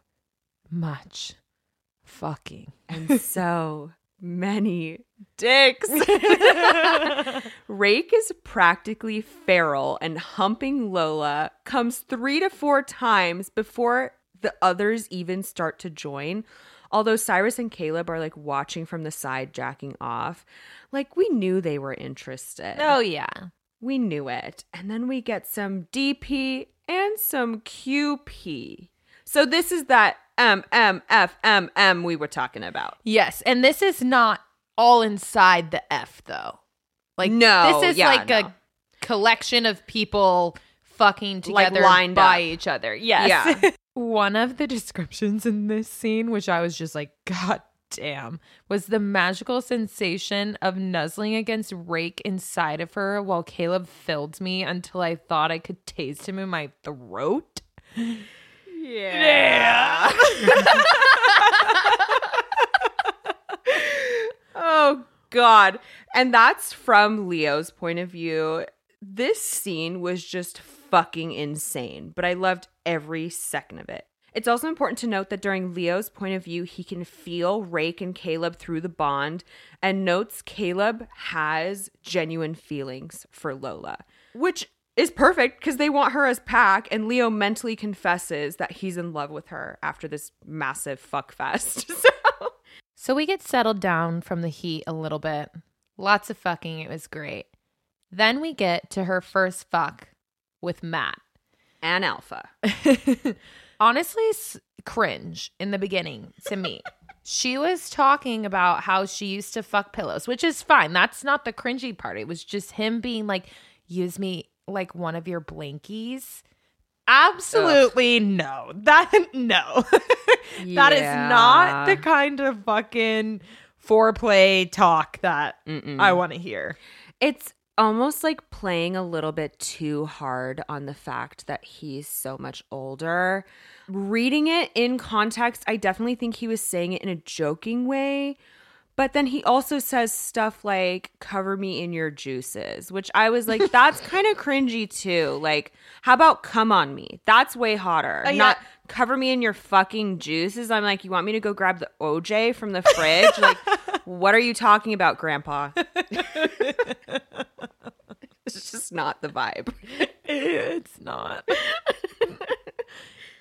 much fucking and so many dicks. Rake is practically feral and humping Lola, comes 3 to 4 times before the others even start to join. Although Cyrus and Caleb are like watching from the side, jacking off. Like, we knew they were interested. Oh, yeah. We knew it. And then we get some DP and some QP. So this is that MMFMM we were talking about. Yes. And this is not all inside the F, though. Like, no, this is a collection of people fucking together, like lined by each other. Yes. Yeah. One of the descriptions in this scene, which I was just like, God damn, was the magical sensation of nuzzling against Rake inside of her while Caleb filled me until I thought I could taste him in my throat. Yeah. Oh, God. And that's from Leo's point of view. This scene was just fucking insane, but I loved every second of it. It's also important to note that during Leo's point of view, he can feel Rake and Caleb through the bond and notes Caleb has genuine feelings for Lola, which is perfect because they want her as pack, and Leo mentally confesses that he's in love with her after this massive fuck fest. So we get settled down from the heat a little bit. Lots of fucking. It was great. Then we get to her first fuck with Matt. And Alpha. Honestly, cringe in the beginning to me. She was talking about how she used to fuck pillows, which is fine. That's not the cringy part. It was just him being like, use me like one of your blankies. Absolutely. Ugh. No. No. That is not the kind of fucking foreplay talk that I want to hear. It's almost like playing a little bit too hard on the fact that he's so much older. Reading it in context, I definitely think he was saying it in a joking way. But then he also says stuff like, cover me in your juices, which I was like, that's kind of cringy too. Like, how about come on me? That's way hotter. Not cover me in your fucking juices. I'm like, you want me to go grab the OJ from the fridge? Like, what are you talking about, Grandpa? It's just not the vibe. It's not.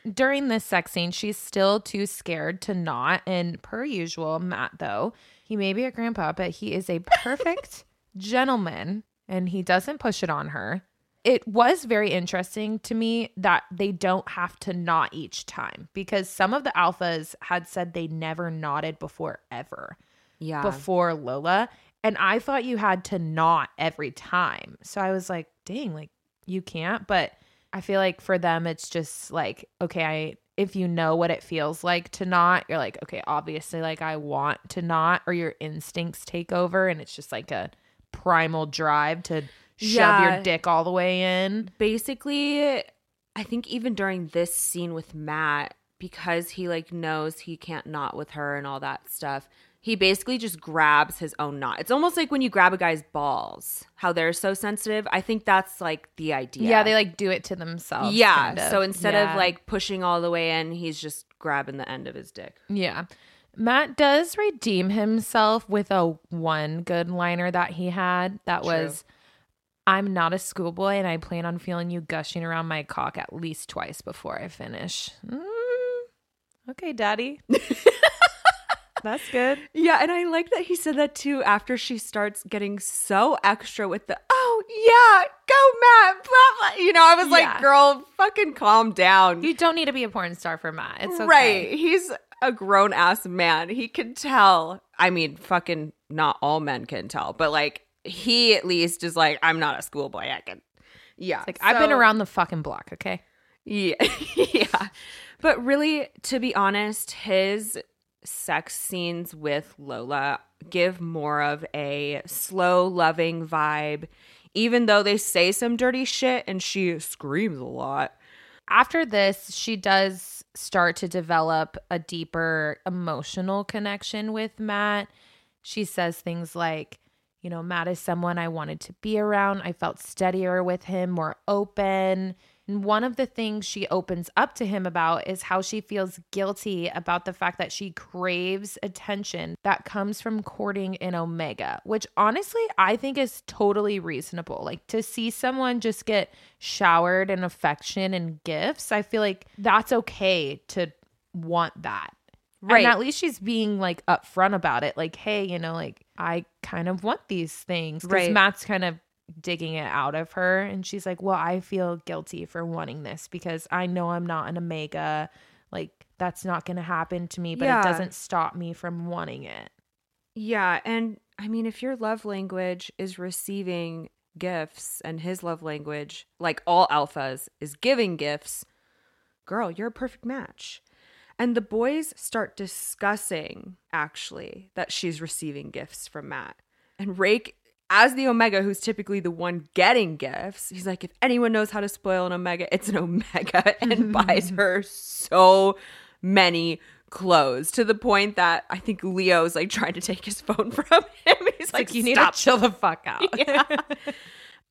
During this sex scene, she's still too scared to not. And per usual, Matt, though, he may be a grandpa, but he is a perfect gentleman, and he doesn't push it on her. it was very interesting to me that they don't have to knot each time, because some of the alphas had said they never knotted before ever. Yeah. Before Lola. And I thought you had to knot every time. So I was like, dang, like you can't. But I feel like for them, it's just like, okay, if you know what it feels like to knot, you're like, okay, obviously like I want to knot, or your instincts take over. And it's just like a primal drive to shove your dick all the way in. Basically, I think even during this scene with Matt, because he like knows he can't knot with her and all that stuff, he basically just grabs his own knot. It's almost like when you grab a guy's balls, how they're so sensitive. I think that's like the idea. Yeah, they like do it to themselves. Yeah, kind of. So instead of like pushing all the way in, he's just grabbing the end of his dick. Yeah. Matt does redeem himself with a one good liner that he had that was, I'm not a schoolboy and I plan on feeling you gushing around my cock at least twice before I finish. Okay, daddy. That's good. Yeah, and I like that he said that too after she starts getting so extra with the, oh, yeah, go Matt, blah, blah. You know, I was like, girl, fucking calm down. You don't need to be a porn star for Matt. It's okay. Right. He's a grown-ass man. He can tell. I mean, fucking not all men can tell, but like he at least is like, I'm not a schoolboy. I can. Yeah. It's like, so, I've been around the fucking block, okay? Yeah. Yeah. But really, to be honest, his sex scenes with Lola give more of a slow, loving vibe, even though they say some dirty shit and she screams a lot. After this, she does start to develop a deeper emotional connection with Matt. She says things like, you know, Matt is someone I wanted to be around. I felt steadier with him, more open. And one of the things she opens up to him about is how she feels guilty about the fact that she craves attention that comes from courting an omega, which honestly I think is totally reasonable. Like to see someone just get showered in affection and gifts, I feel like that's okay to want that. Right. And at least she's being like upfront about it. Like, hey, you know, like I kind of want these things. Because Matt's kind of digging it out of her, and she's like, well, I feel guilty for wanting this because I know I'm not an omega, like that's not gonna happen to me, but it doesn't stop me from wanting it. Yeah. And I mean, if your love language is receiving gifts and his love language, like all alphas, is giving gifts, girl, you're a perfect match. And the boys start discussing actually that she's receiving gifts from Matt, and Rake, as the omega, who's typically the one getting gifts, he's like, if anyone knows how to spoil an omega, it's an omega, and buys her so many clothes, to the point that I think Leo's like trying to take his phone from him. He's like, you need to chill the fuck out. Yeah.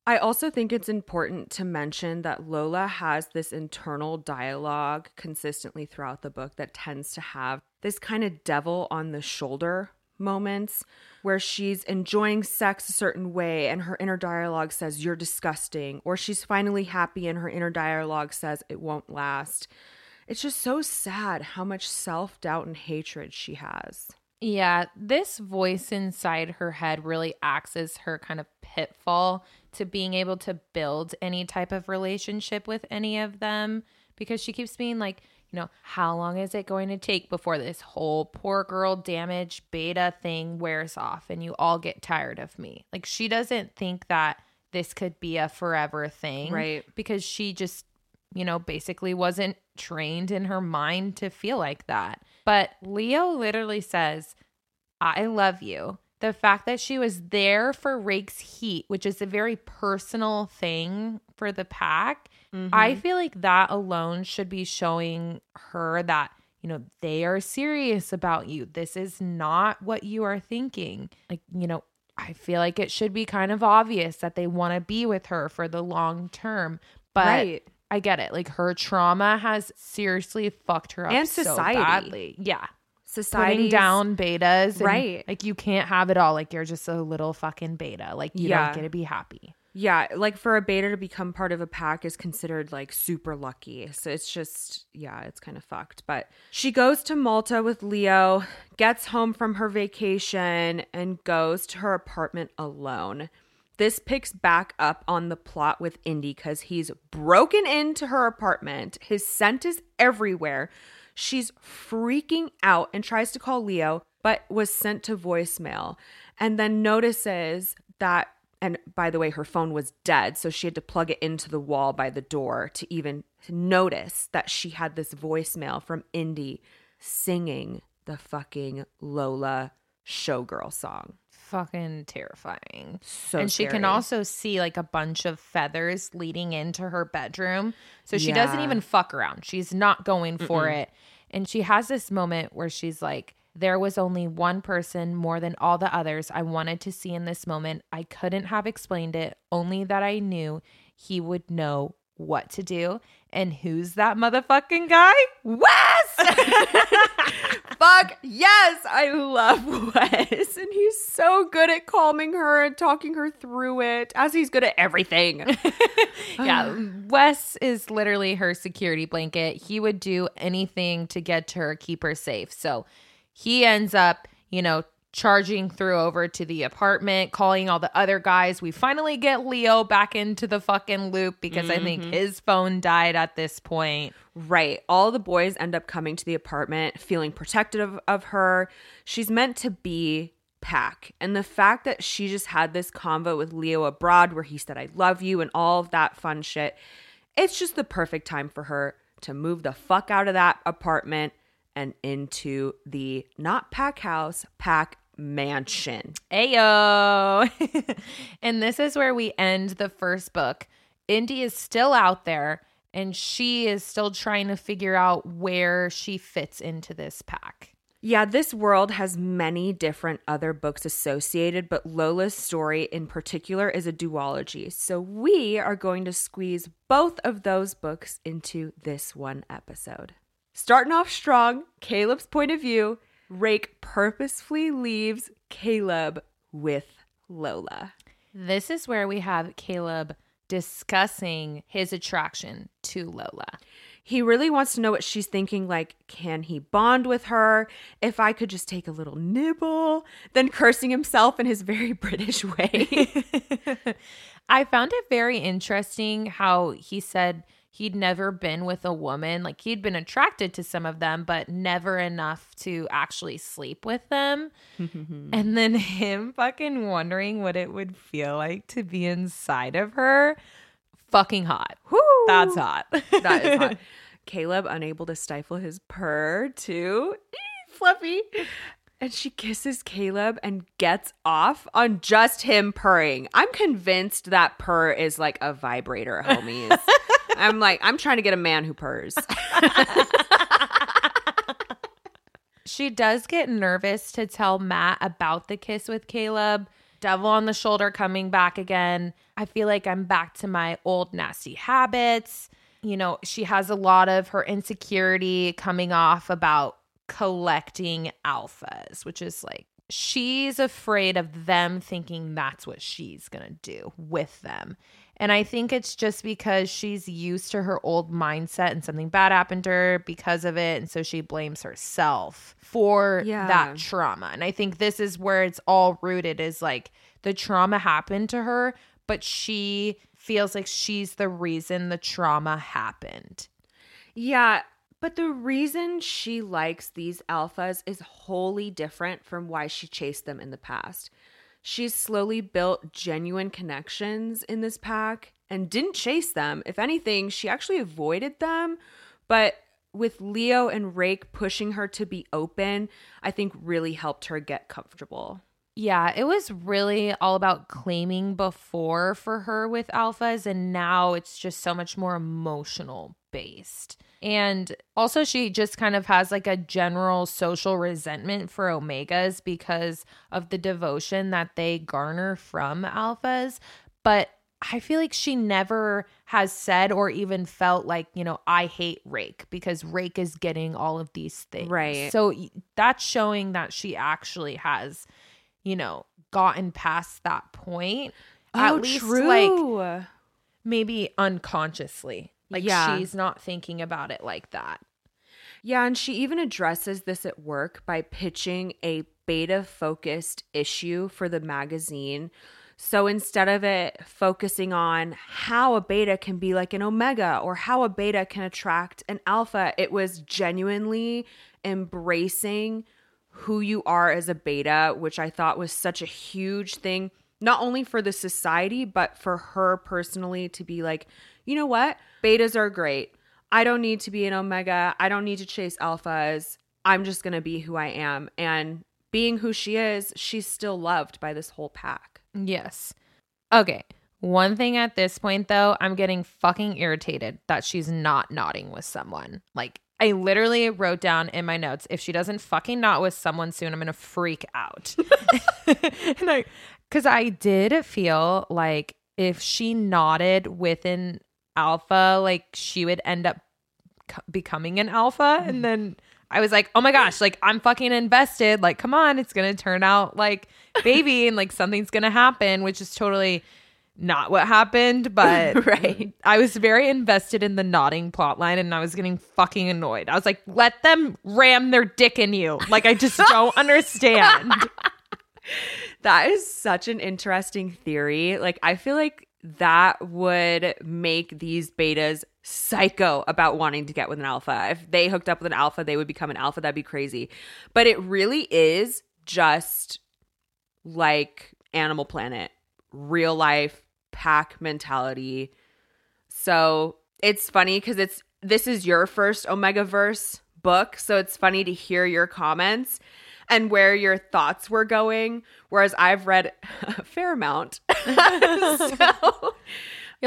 I also think it's important to mention that Lola has this internal dialogue consistently throughout the book that tends to have this kind of devil on the shoulder moments where she's enjoying sex a certain way and her inner dialogue says you're disgusting, or she's finally happy and her inner dialogue says it won't last. It's just so sad how much self-doubt and hatred she has. Yeah, this voice inside her head really acts as her kind of pitfall to being able to build any type of relationship with any of them, because she keeps being like, you know, how long is it going to take before this whole poor girl damage beta thing wears off and you all get tired of me? Like, she doesn't think that this could be a forever thing. Right. Because she just, you know, basically wasn't trained in her mind to feel like that. But Leo literally says, I love you. The fact that she was there for Rake's heat, which is a very personal thing for the pack, I feel like that alone should be showing her that, you know, they are serious about you. This is not what you are thinking. Like, you know, I feel like it should be kind of obvious that they want to be with her for the long term. But I get it. Like, her trauma has seriously fucked her up and society. So badly. Yeah. Putting down betas. And, like, you can't have it all. Like, you're just a little fucking beta. Like, you don't get to be happy. Yeah. Like, for a beta to become part of a pack is considered, like, super lucky. So it's just, yeah, it's kind of fucked. But she goes to Malta with Leo, gets home from her vacation, and goes to her apartment alone. This picks back up on the plot with Indy because he's broken into her apartment. His scent is everywhere. She's freaking out and tries to call Leo, but was sent to voicemail and then notices that, and by the way, her phone was dead, so she had to plug it into the wall by the door to even notice that she had this voicemail from Indy singing the fucking Lola Showgirl song. Fucking terrifying. So and she scary. Can also see like a bunch of feathers leading into her bedroom. So she doesn't even fuck around. She's not going for it. And she has this moment where she's like, there was only one person more than all the others I wanted to see in this moment. I couldn't have explained it, only that I knew he would know what to do. And who's that motherfucking guy? Wes! Fuck yes! I love Wes. And he's so good at calming her and talking her through it, as he's good at everything. Yeah, Wes is literally her security blanket. He would do anything to get to her, keep her safe. So he ends up, you know, charging through over to the apartment, calling all the other guys. We finally get Leo back into the fucking loop because I think his phone died at this point. Right. All the boys end up coming to the apartment, feeling protective of her. She's meant to be Pack. And the fact that she just had this convo with Leo abroad where he said, I love you and all of that fun shit, it's just the perfect time for her to move the fuck out of that apartment and into the not pack house, pack mansion. Ayo. And this is where we end the first book. Indy is still out there and she is still trying to figure out where she fits into this pack. Yeah, this world has many different other books associated, but Lola's story in particular is a duology. So we are going to squeeze both of those books into this one episode. Starting off strong, Caleb's point of view, Rake purposefully leaves Caleb with Lola. This is where we have Caleb discussing his attraction to Lola. He really wants to know what she's thinking, like, can he bond with her? If I could just take a little nibble, then cursing himself in his very British way. I found it very interesting how he said he'd never been with a woman. Like, he'd been attracted to some of them, but never enough to actually sleep with them. And then him fucking wondering what it would feel like to be inside of her. Fucking hot. Woo! That's hot. That is hot. Caleb, unable to stifle his purr, too. Fluffy. And she kisses Caleb and gets off on just him purring. I'm convinced that purr is like a vibrator, homies. I'm like, I'm trying to get a man who purrs. She does get nervous to tell Matt about the kiss with Caleb. Devil on the shoulder coming back again. I feel like I'm back to my old nasty habits. You know, she has a lot of her insecurity coming off about collecting alphas, which is like, she's afraid of them thinking that's what she's going to do with them. And I think it's just because she's used to her old mindset and something bad happened to her because of it. And so she blames herself for that trauma. And I think this is where it's all rooted, is like the trauma happened to her, but she feels like she's the reason the trauma happened. Yeah. But the reason she likes these alphas is wholly different from why she chased them in the past. She's slowly built genuine connections in this pack and didn't chase them. If anything, she actually avoided them. But with Leo and Rake pushing her to be open, I think really helped her get comfortable. Yeah, it was really all about claiming before for her with alphas, and now it's just so much more emotional based. And also she just kind of has like a general social resentment for omegas because of the devotion that they garner from alphas. But I feel like she never has said or even felt like, you know, I hate Rake because Rake is getting all of these things. Right. So that's showing that she actually has, you know, gotten past that point. Oh, at least true. Like maybe unconsciously. Like she's not thinking about it like that. Yeah, and she even addresses this at work by pitching a beta-focused issue for the magazine So instead of it focusing on how a beta can be like an omega or how a beta can attract an alpha, it was genuinely embracing who you are as a beta, which I thought was such a huge thing, not only for the society, but for her personally to be like, you know what? Betas are great. I don't need to be an omega. I don't need to chase alphas. I'm just going to be who I am. And being who she is, she's still loved by this whole pack. Yes. Okay. One thing at this point, though, I'm getting fucking irritated that she's not nodding with someone. Like, I literally wrote down in my notes, if she doesn't fucking nod with someone soon, I'm going to freak out. Because I did feel like if she nodded with an alpha, like she would end up becoming an alpha. And then I was like, oh my gosh, like I'm fucking invested. Like, come on, it's going to turn out like baby and like something's going to happen, which is totally not what happened. But right, I was very invested in the nodding plot line and I was getting fucking annoyed. I was like, let them ram their dick in you. Like, I just don't understand. That is such an interesting theory. Like, I feel like that would make these betas psycho about wanting to get with an alpha. If they hooked up with an alpha, they would become an alpha. That'd be crazy. But it really is just like Animal Planet, real life pack mentality. So it's funny because this is your first Omegaverse book. So it's funny to hear your comments and where your thoughts were going, whereas I've read a fair amount. You're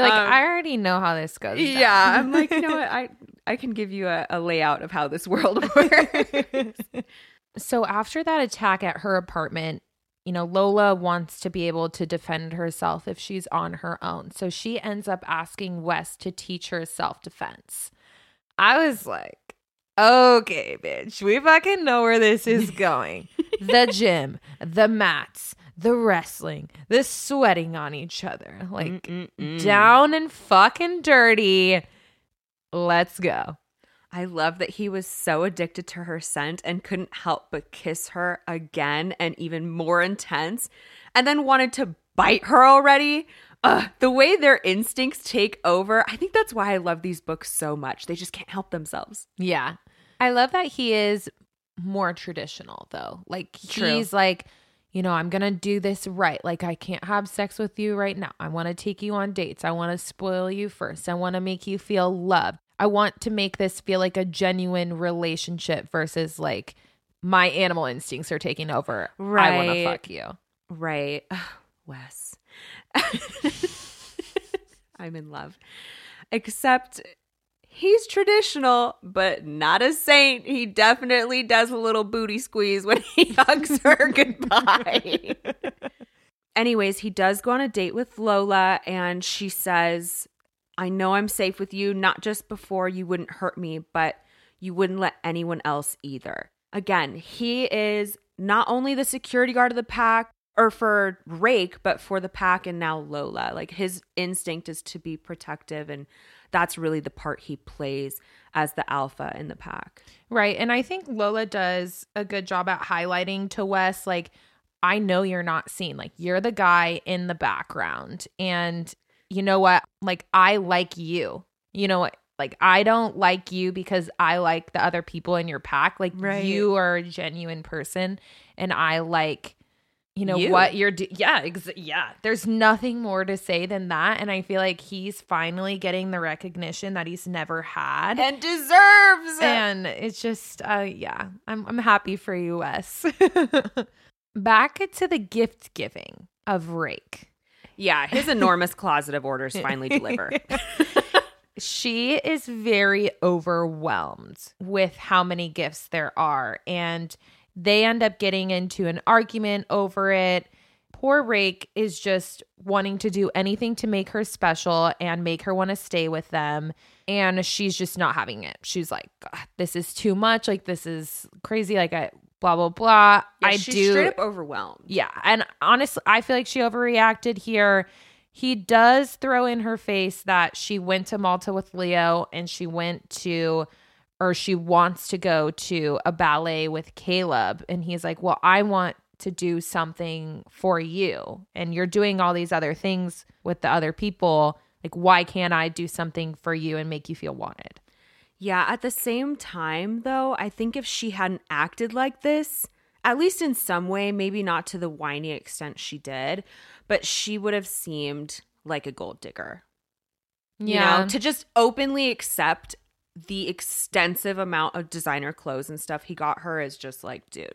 like, I already know how this goes down. Yeah, I'm like, you know what? I can give you a layout of how this world works. So after that attack at her apartment, you know, Lola wants to be able to defend herself if she's on her own. So she ends up asking Wes to teach her self-defense. I was like, okay, bitch, we fucking know where this is going. The gym, the mats, the wrestling, the sweating on each other. Like, down and fucking dirty. Let's go. I love that he was so addicted to her scent and couldn't help but kiss her again and even more intense, and then wanted to bite her already. The way their instincts take over, I think that's why I love these books so much. They just can't help themselves. Yeah. I love that he is more traditional, though. Like, he's like, you know, I'm going to do this right. Like, I can't have sex with you right now. I want to take you on dates. I want to spoil you first. I want to make you feel loved. I want to make this feel like a genuine relationship versus, like, my animal instincts are taking over. Right. I want to fuck you. Right. Wes. I'm in love. Except he's traditional, but not a saint. He definitely does a little booty squeeze when he hugs her goodbye. Anyways, he does go on a date with Lola and she says, I know I'm safe with you, not just before you wouldn't hurt me, but you wouldn't let anyone else either. Again, he is not only the security guard of the pack, or for Rake, but for the pack and now Lola. Like, his instinct is to be protective, and that's really the part he plays as the alpha in the pack. Right, and I think Lola does a good job at highlighting to Wes, like, I know you're not seen. Like, you're the guy in the background, and you know what? Like, I like you. You know what? Like, I don't like you because I like the other people in your pack. Like, you are a genuine person, and I like... You know what you're doing. Yeah. There's nothing more to say than that. And I feel like he's finally getting the recognition that he's never had and deserves. And it's just, I'm happy for you, Wes. Back to the gift giving of Rake. Yeah. His enormous closet of orders finally deliver. She is very overwhelmed with how many gifts there are. And they end up getting into an argument over it. Poor Rake is just wanting to do anything to make her special and make her want to stay with them. And she's just not having it. She's like, this is too much. Like, this is crazy. Like, blah, blah, blah. Yeah, she's straight up overwhelmed. Yeah. And honestly, I feel like she overreacted here. He does throw in her face that she went to Malta with Leo and she wants to go to a ballet with Caleb. And he's like, well, I want to do something for you and you're doing all these other things with the other people. Like, why can't I do something for you and make you feel wanted? Yeah. At the same time, though, I think if she hadn't acted like this, at least in some way, maybe not to the whiny extent she did, but she would have seemed like a gold digger. Yeah. You know, to just openly accept the extensive amount of designer clothes and stuff he got her is just like, dude.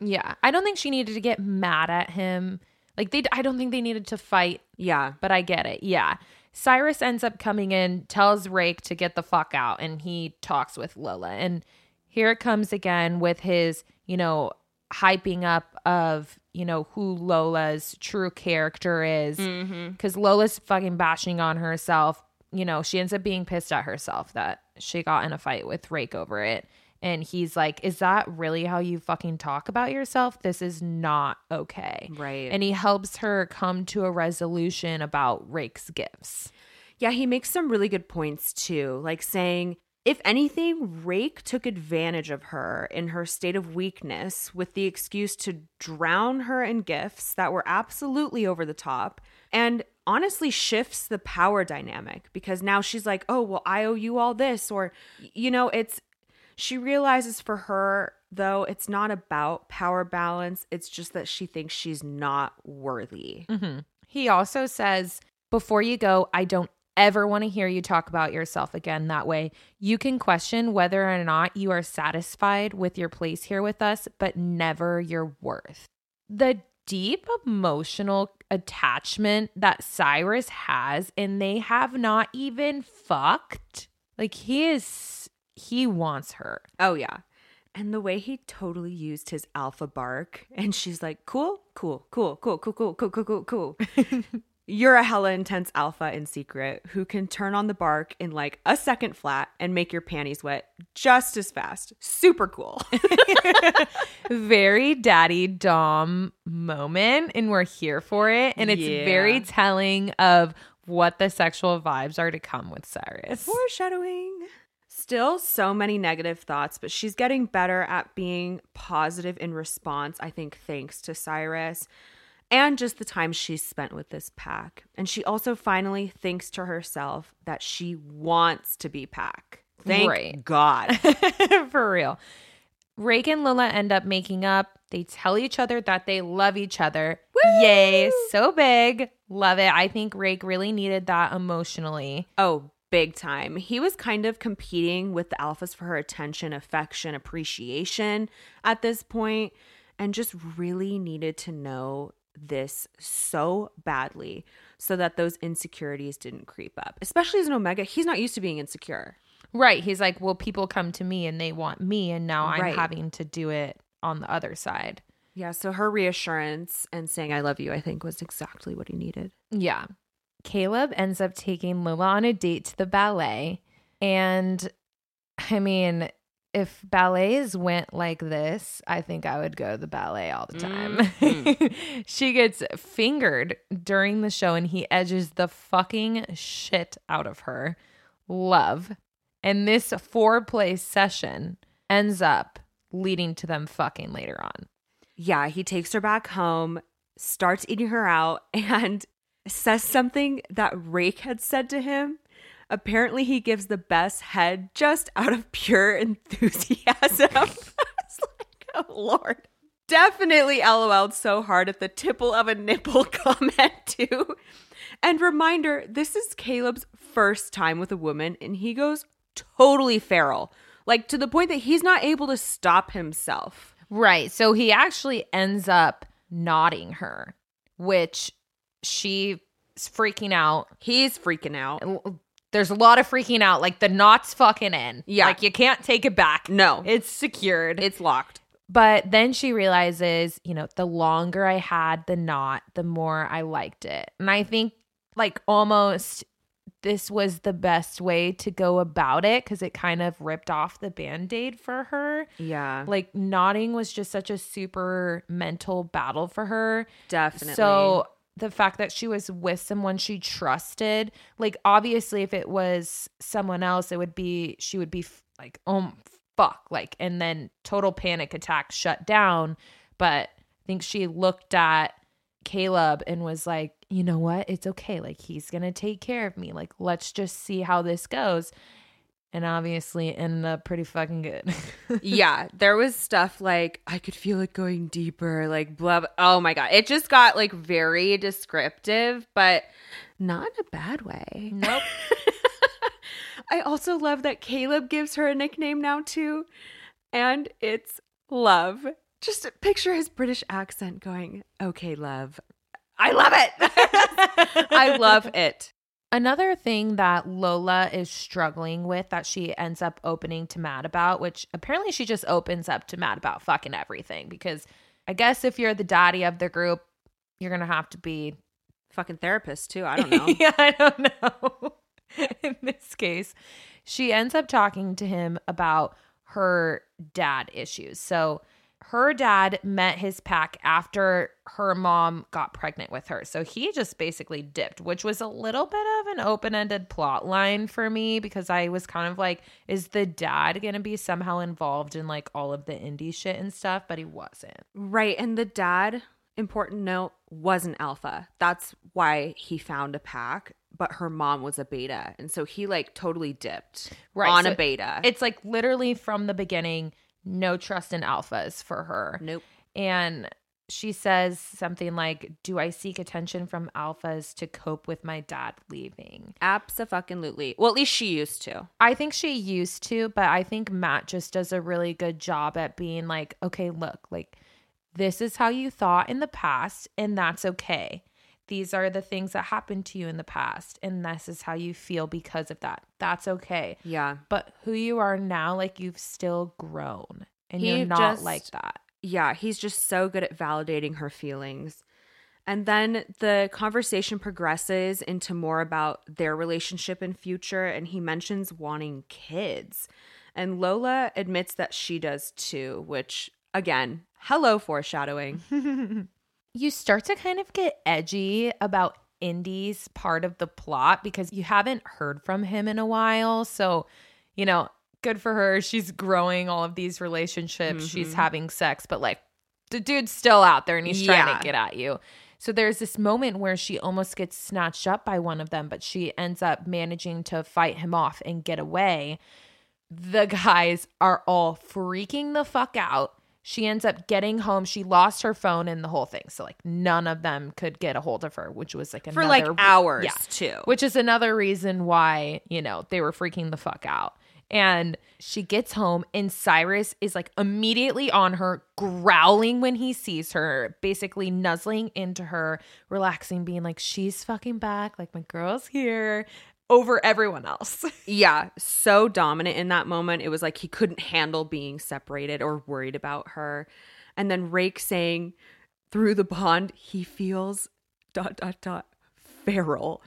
Yeah. I don't think she needed to get mad at him. Like, I don't think they needed to fight. Yeah. But I get it. Yeah. Cyrus ends up coming in, tells Rake to get the fuck out, and he talks with Lola. And here it comes again with his, you know, hyping up of, you know, who Lola's true character is. Because Lola's fucking bashing on herself. You know, she ends up being pissed at herself that she got in a fight with Rake over it. And he's like, is that really how you fucking talk about yourself? This is not okay. Right. And he helps her come to a resolution about Rake's gifts. Yeah, he makes some really good points too. Like saying, if anything, Rake took advantage of her in her state of weakness with the excuse to drown her in gifts that were absolutely over the top. And honestly shifts the power dynamic because now she's like, oh, well, I owe you all this. Or, you know, it's, she realizes for her, though, it's not about power balance. It's just that she thinks she's not worthy. Mm-hmm. He also says, before you go, I don't ever want to hear you talk about yourself again that way. You can question whether or not you are satisfied with your place here with us, but never your worth. The deep emotional attachment that Cyrus has, and they have not even fucked. Like, he wants her. Oh, yeah. And the way he totally used his alpha bark. And she's like, cool. You're a hella intense alpha in secret who can turn on the bark in like a second flat and make your panties wet just as fast. Super cool. Very daddy dom moment. And we're here for it. And it's very telling of what the sexual vibes are to come with Cyrus. Foreshadowing. Still so many negative thoughts, but she's getting better at being positive in response, I think, thanks to Cyrus and just the time she's spent with this pack. And she also finally thinks to herself that she wants to be pack. Thank God. For real. Rake and Lola end up making up. They tell each other that they love each other. Woo! Yay. So big. Love it. I think Rake really needed that emotionally. Oh, big time. He was kind of competing with the alphas for her attention, affection, appreciation at this point, and just really needed to know this so badly so that those insecurities didn't creep up. Especially as an Omega, he's not used to being insecure. Right. He's like, well, people come to me and they want me, and now I'm having to do it on the other side. Yeah. So her reassurance and saying, I love you, I think was exactly what he needed. Yeah. Caleb ends up taking Lola on a date to the ballet. And I mean, if ballets went like this, I think I would go to the ballet all the time. Mm-hmm. She gets fingered during the show and he edges the fucking shit out of her. Love. And this foreplay session ends up leading to them fucking later on. Yeah, he takes her back home, starts eating her out, and says something that Rake had said to him. Apparently, he gives the best head just out of pure enthusiasm. It's like, oh, Lord. Definitely LOL'd so hard at the tipple of a nipple comment, too. And reminder, this is Caleb's first time with a woman, and he goes totally feral. Like, to the point that he's not able to stop himself. Right. So he actually ends up nodding her, which... she's freaking out. He's freaking out. There's a lot of freaking out. Like, the knot's fucking in. Yeah. Like, you can't take it back. No. It's secured. It's locked. But then she realizes, you know, the longer I had the knot, the more I liked it. And I think, like, almost this was the best way to go about it because it kind of ripped off the Band-Aid for her. Yeah. Like, knotting was just such a super mental battle for her. Definitely. So... the fact that she was with someone she trusted, like obviously if it was someone else, it would be, she would be like, oh fuck, like, and then total panic attack, shut down. But think she looked at Caleb and was like, you know what? It's okay. Like, he's going to take care of me. Like, let's just see how this goes. And obviously ended up pretty fucking good. Yeah. There was stuff like, I could feel it going deeper, like, blah, blah. Oh my God. It just got like very descriptive, but not in a bad way. Nope. I also love that Caleb gives her a nickname now too. And it's Love. Just picture his British accent going, okay, Love. I love it. I love it. Another thing that Lola is struggling with that she ends up opening to Matt about, which apparently she just opens up to Matt about fucking everything, because I guess if you're the daddy of the group, you're going to have to be fucking therapist too. I don't know. Yeah, I don't know. In this case, she ends up talking to him about her dad issues. So her dad met his pack after her mom got pregnant with her. So he just basically dipped, which was a little bit of an open-ended plot line for me, because I was kind of like, is the dad going to be somehow involved in like all of the indie shit and stuff? But he wasn't. Right. And the dad, important note, was an alpha. That's why he found a pack. But her mom was a beta. And so he like totally dipped on a beta. It's like literally from the beginning, no trust in alphas for her. Nope. And she says something like, do I seek attention from alphas to cope with my dad leaving? Abso-fucking-lutely. Well, at least she used to. I think she used to, but I think Matt just does a really good job at being like, okay, look, like this is how you thought in the past and that's okay. These are the things that happened to you in the past, and this is how you feel because of that. That's okay. Yeah. But who you are now, like, you've still grown, and you're not like that. Yeah. He's just so good at validating her feelings. And then the conversation progresses into more about their relationship and future, and he mentions wanting kids. And Lola admits that she does too, which, again, hello foreshadowing. You start to kind of get edgy about Indy's part of the plot because you haven't heard from him in a while. So, you know, good for her. She's growing all of these relationships. Mm-hmm. She's having sex, but like the dude's still out there and he's trying to get at you. So there's this moment where she almost gets snatched up by one of them, but she ends up managing to fight him off and get away. The guys are all freaking the fuck out. She ends up getting home. She lost her phone and the whole thing. So like none of them could get a hold of her, which was like another. For like hours too. Which is another reason why, you know, they were freaking the fuck out. And she gets home and Cyrus is like immediately on her, growling when he sees her, basically nuzzling into her, relaxing, being like, she's fucking back. Like my girl's here. Over everyone else. Yeah. So dominant in that moment. It was like he couldn't handle being separated or worried about her. And then Rake saying through the bond, he feels ... feral.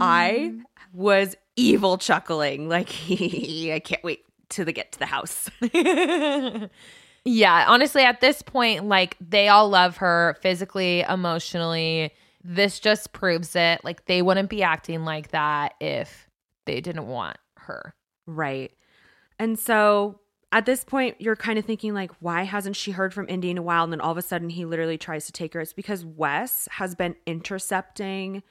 I was evil chuckling. Like, I can't wait till they get to the house. Yeah. Honestly, at this point, like they all love her physically, emotionally. This just proves it. Like they wouldn't be acting like that if they didn't want her. Right. And so at this point, you're kind of thinking like, why hasn't she heard from Indy in a while? And then all of a sudden he literally tries to take her. It's because Wes has been intercepting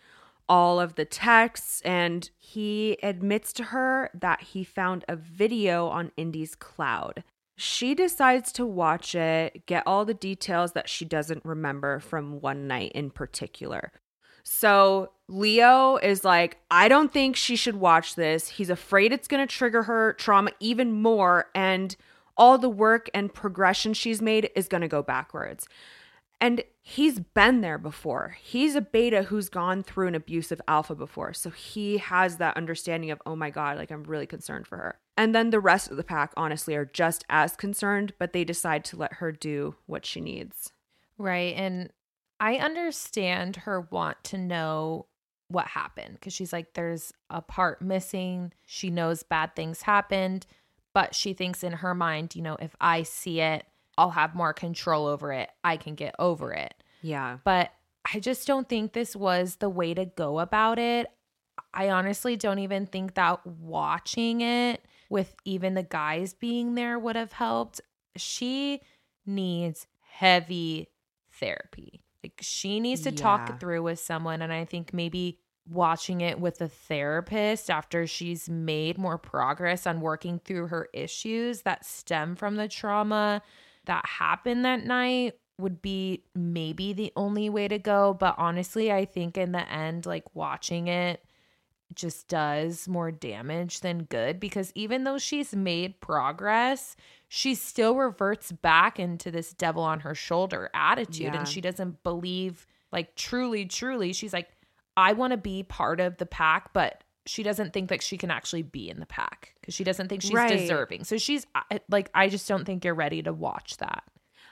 all of the texts, and he admits to her that he found a video on Indy's cloud. She decides to watch it, get all the details that she doesn't remember from one night in particular. So Leo is like, I don't think she should watch this. He's afraid it's going to trigger her trauma even more, and all the work and progression she's made is going to go backwards. And he's been there before. He's a beta who's gone through an abusive alpha before. So he has that understanding of, oh my God, like I'm really concerned for her. And then the rest of the pack, honestly, are just as concerned, but they decide to let her do what she needs. Right. And I understand her want to know what happened, because she's like, there's a part missing. She knows bad things happened, but she thinks in her mind, you know, if I see it, I'll have more control over it. I can get over it. Yeah. But I just don't think this was the way to go about it. I honestly don't even think that watching it with even the guys being there would have helped. She needs heavy therapy. Like, she needs to talk it through with someone. And I think maybe watching it with a therapist after she's made more progress on working through her issues that stem from the trauma that happened that night would be maybe the only way to go. But honestly, I think in the end, like, watching it just does more damage than good, because even though she's made progress, she still reverts back into this devil on her shoulder attitude. Yeah. And she doesn't believe, like, truly, she's like, I want to be part of the pack, but she doesn't think that she can actually be in the pack because she doesn't think she's deserving. So she's like, I just don't think you're ready to watch that.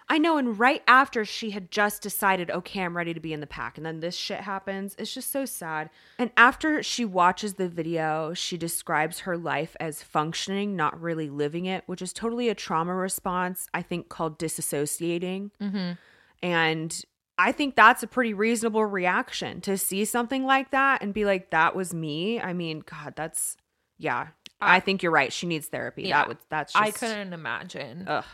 I know. And right after she had just decided, okay, I'm ready to be in the pack, and then this shit happens. It's just so sad. And after she watches the video, she describes her life as functioning, not really living it, which is totally a trauma response, I think, called disassociating. Mm-hmm. And I think that's a pretty reasonable reaction to see something like that and be like, that was me. I mean, God, that's, yeah. I think you're right. She needs therapy. Yeah. That's just, I couldn't imagine. Ugh.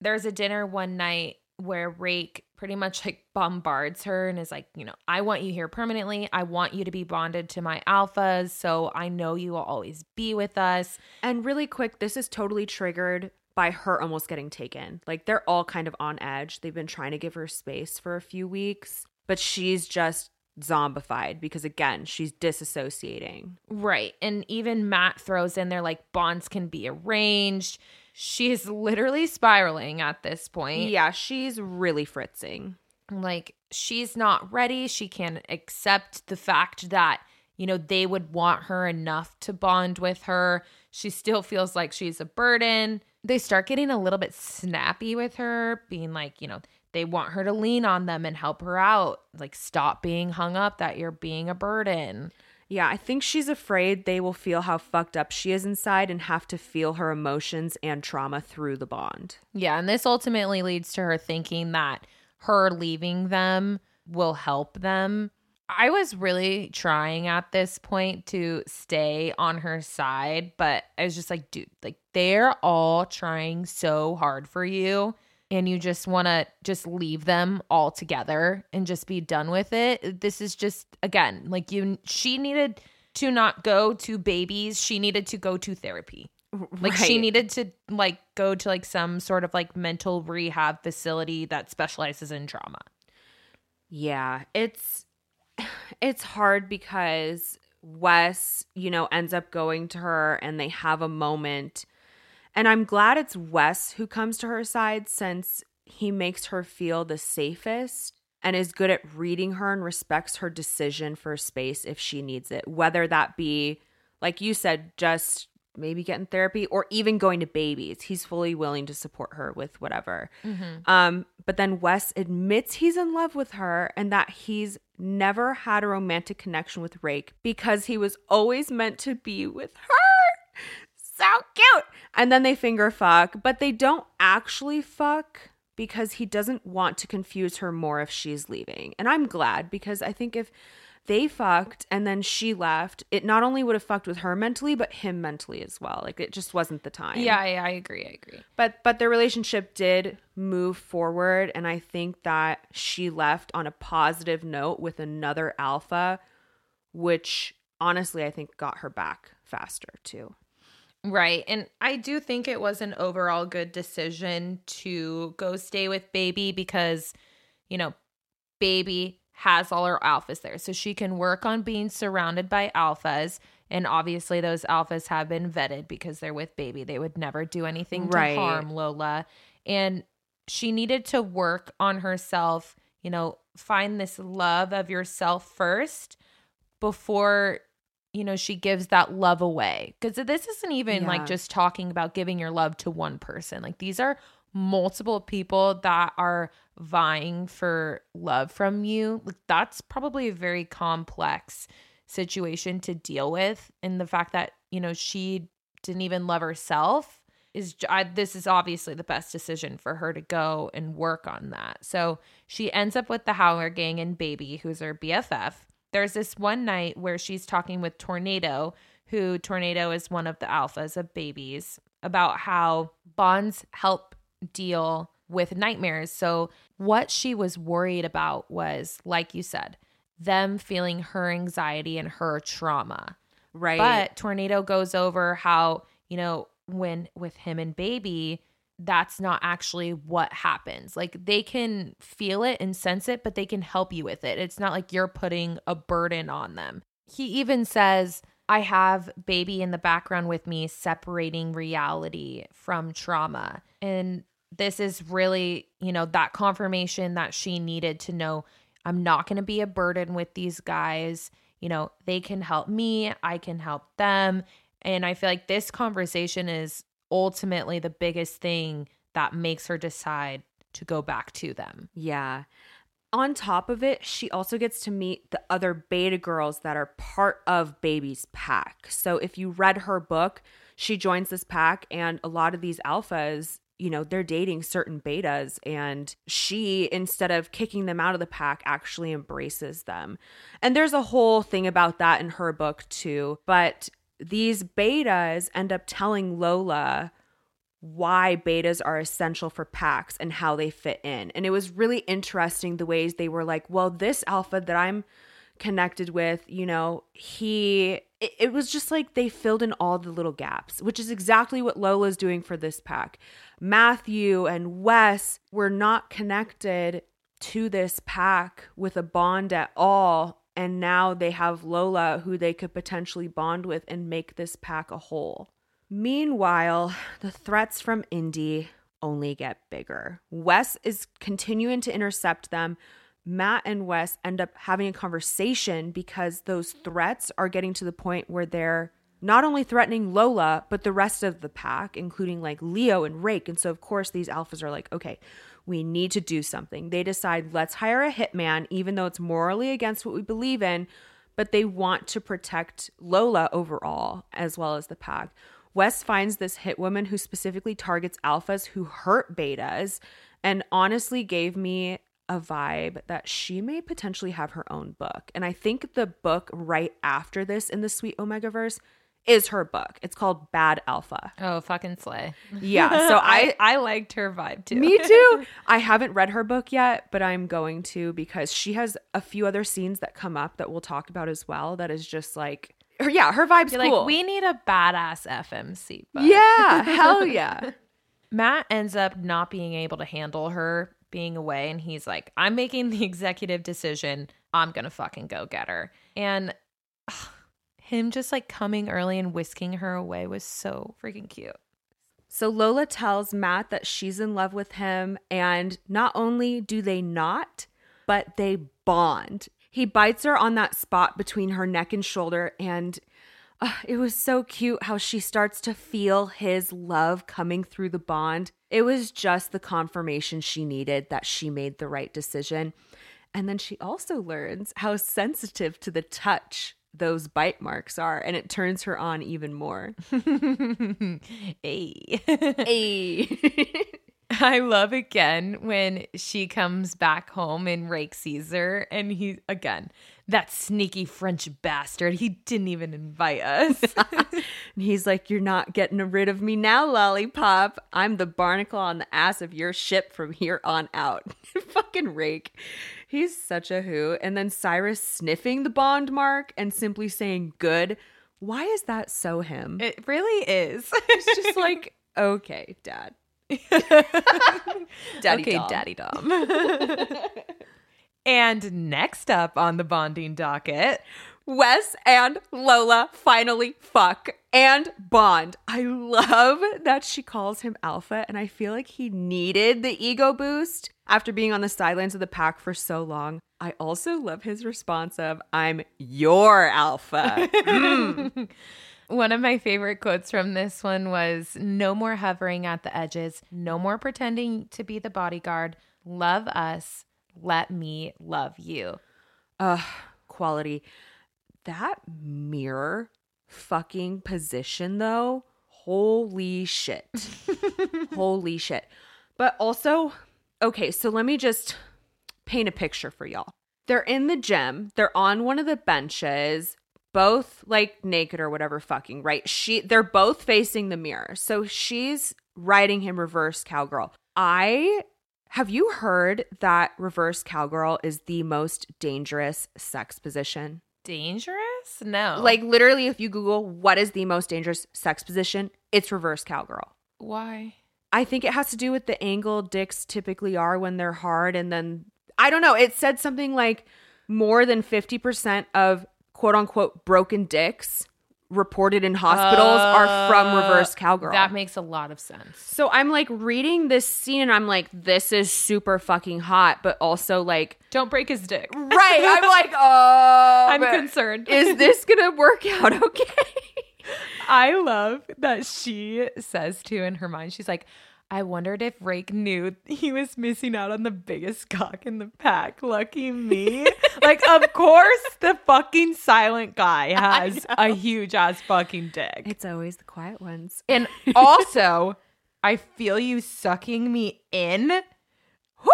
There's a dinner one night where Rake pretty much like bombards her and is like, you know, I want you here permanently. I want you to be bonded to my alphas. So I know you will always be with us. And really quick, this is totally triggered by her almost getting taken. Like, they're all kind of on edge. They've been trying to give her space for a few weeks, but she's just zombified because, again, she's disassociating. Right. And even Matt throws in there like, bonds can be arranged. She is literally spiraling at this point. Yeah, she's really fritzing. Like, she's not ready. She can't accept the fact that, you know, they would want her enough to bond with her. She still feels like she's a burden. They start getting a little bit snappy with her, being like, you know, they want her to lean on them and help her out. Like, stop being hung up that you're being a burden. Yeah, I think she's afraid they will feel how fucked up she is inside and have to feel her emotions and trauma through the bond. Yeah, and this ultimately leads to her thinking that her leaving them will help them. I was really trying at this point to stay on her side, but I was just like, dude, like, they're all trying so hard for you, and you just want to just leave them all together and just be done with it. This is just, again, like, she needed to not go to babies. She needed to go to therapy. Like, she needed to, like, go to, like, some sort of, like, mental rehab facility that specializes in trauma. Yeah, it's hard because Wes, you know, ends up going to her and they have a moment. And I'm glad it's Wes who comes to her side, since he makes her feel the safest and is good at reading her and respects her decision for space if she needs it, whether that be, like you said, just maybe getting therapy or even going to babies. He's fully willing to support her with whatever. Mm-hmm. But then Wes admits he's in love with her and that he's never had a romantic connection with Rake because he was always meant to be with her. So cute. And then they finger fuck, but they don't actually fuck because he doesn't want to confuse her more if she's leaving. And I'm glad, because I think if they fucked and then she left, it not only would have fucked with her mentally, but him mentally as well. Like, it just wasn't the time. Yeah, I agree. But their relationship did move forward, and I think that she left on a positive note with another alpha, which honestly I think got her back faster too. Right. And I do think it was an overall good decision to go stay with Baby because, you know, Baby has all her alphas there. So she can work on being surrounded by alphas. And obviously those alphas have been vetted because they're with Baby. They would never do anything to harm Lola. And she needed to work on herself, you know, find this love of yourself first before, you know, she gives that love away. Because this isn't even like just talking about giving your love to one person. Like, these are multiple people that are vying for love from you. Like, that's probably a very complex situation to deal with. And the fact that, you know, she didn't even love herself this is obviously the best decision for her to go and work on that. So she ends up with the Howler Gang and Baby, who's her BFF. There's this one night where she's talking with Tornado, who Tornado is one of the alphas of Babies, about how bonds help deal with nightmares. So What she was worried about was, like you said, them feeling her anxiety and her trauma. Right. But Tornado goes over how, you know, when with him and Baby, that's not actually what happens. Like, they can feel it and sense it, but they can help you with it. It's not like you're putting a burden on them. He even says, I have Baby in the background with me, separating reality from trauma. And this is really, you know, that confirmation that she needed to know, I'm not going to be a burden with these guys. You know, they can help me, I can help them. And I feel like this conversation is ultimately the biggest thing that makes her decide to go back to them. Yeah. On top of it, she also gets to meet the other beta girls that are part of Baby's pack. So if you read her book, she joins this pack, and a lot of these alphas, you know, they're dating certain betas, and she, instead of kicking them out of the pack, actually embraces them. And there's a whole thing about that in her book too. But these betas end up telling Lola why betas are essential for packs and how they fit in. And it was really interesting the ways they were like, well, this alpha that I'm connected with, you know, it was just like they filled in all the little gaps, which is exactly what Lola's doing for this pack. Matthew and Wes were not connected to this pack with a bond at all. And now they have Lola, who they could potentially bond with and make this pack a whole. Meanwhile, the threats from Indy only get bigger. Wes is continuing to intercept them. Matt and Wes end up having a conversation because those threats are getting to the point where they're not only threatening Lola, but the rest of the pack, including like Leo and Rake. And so, of course, these alphas are like, okay, we need to do something. They decide, let's hire a hitman, even though it's morally against what we believe in, but they want to protect Lola overall, as well as the pack. Wes finds this hit woman who specifically targets alphas who hurt betas, and honestly gave me a vibe that she may potentially have her own book. And I think the book right after this in the Sweet Omegaverse is her book. It's called Bad Alpha. Oh, fucking slay. Yeah. So I liked her vibe too. Me too. I haven't read her book yet, but I'm going to, because she has a few other scenes that come up that we'll talk about as well. That is just like, her vibe's cool. Like, we need a badass FMC book. Yeah. Hell yeah. Matt ends up not being able to handle her being away, and he's like, I'm making the executive decision. I'm going to fucking go get her. And him just like coming early and whisking her away was so freaking cute. So Lola tells Matt that she's in love with him, and not only do they not, but they bond. He bites her on that spot between her neck and shoulder, and it was so cute how she starts to feel his love coming through the bond. It was just the confirmation she needed that she made the right decision. And then she also learns how sensitive to the touch those bite marks are, and it turns her on even more. Hey. Hey. I love again when she comes back home and Rake sees her, and he, again, that sneaky French bastard, he didn't even invite us. And he's like, you're not getting rid of me now, lollipop. I'm the barnacle on the ass of your ship from here on out. Fucking Rake. He's such a hoot. And then Cyrus sniffing the bond mark and simply saying good. Why is that so him? It really is. It's just like, okay, dad. Daddy, okay, Dom. Daddy Dom. And next up on the bonding docket, Wes and Lola finally fuck and bond. I love that she calls him alpha, and I feel like he needed the ego boost after being on the sidelines of the pack for so long. I also love his response of, I'm your alpha. One of my favorite quotes from this one was, no more hovering at the edges, no more pretending to be the bodyguard. Love us. Let me love you. Quality. That mirror fucking position though. Holy shit. Holy shit. But also, okay, so let me just paint a picture for y'all. They're in the gym. They're on one of the benches. Both like naked or whatever fucking, right? They're both facing the mirror. So she's riding him reverse cowgirl. I Have you heard that reverse cowgirl is the most dangerous sex position? Dangerous? No. Like, literally, if you Google what is the most dangerous sex position, it's reverse cowgirl. Why? I think it has to do with the angle dicks typically are when they're hard. And then, I don't know. It said something like more than 50% of quote unquote broken dicks reported in hospitals are from reverse cowgirl. That makes a lot of sense. So I'm like reading this scene and I'm like, this is super fucking hot, but also like, don't break his dick. Right. I'm like, oh, I'm concerned. Is this gonna work out okay? I love that she says too in her mind, she's like, I wondered if Rake knew he was missing out on the biggest cock in the pack. Lucky me. Like, of course, the fucking silent guy has a huge ass fucking dick. It's always the quiet ones. And also, I feel you sucking me in. Woo!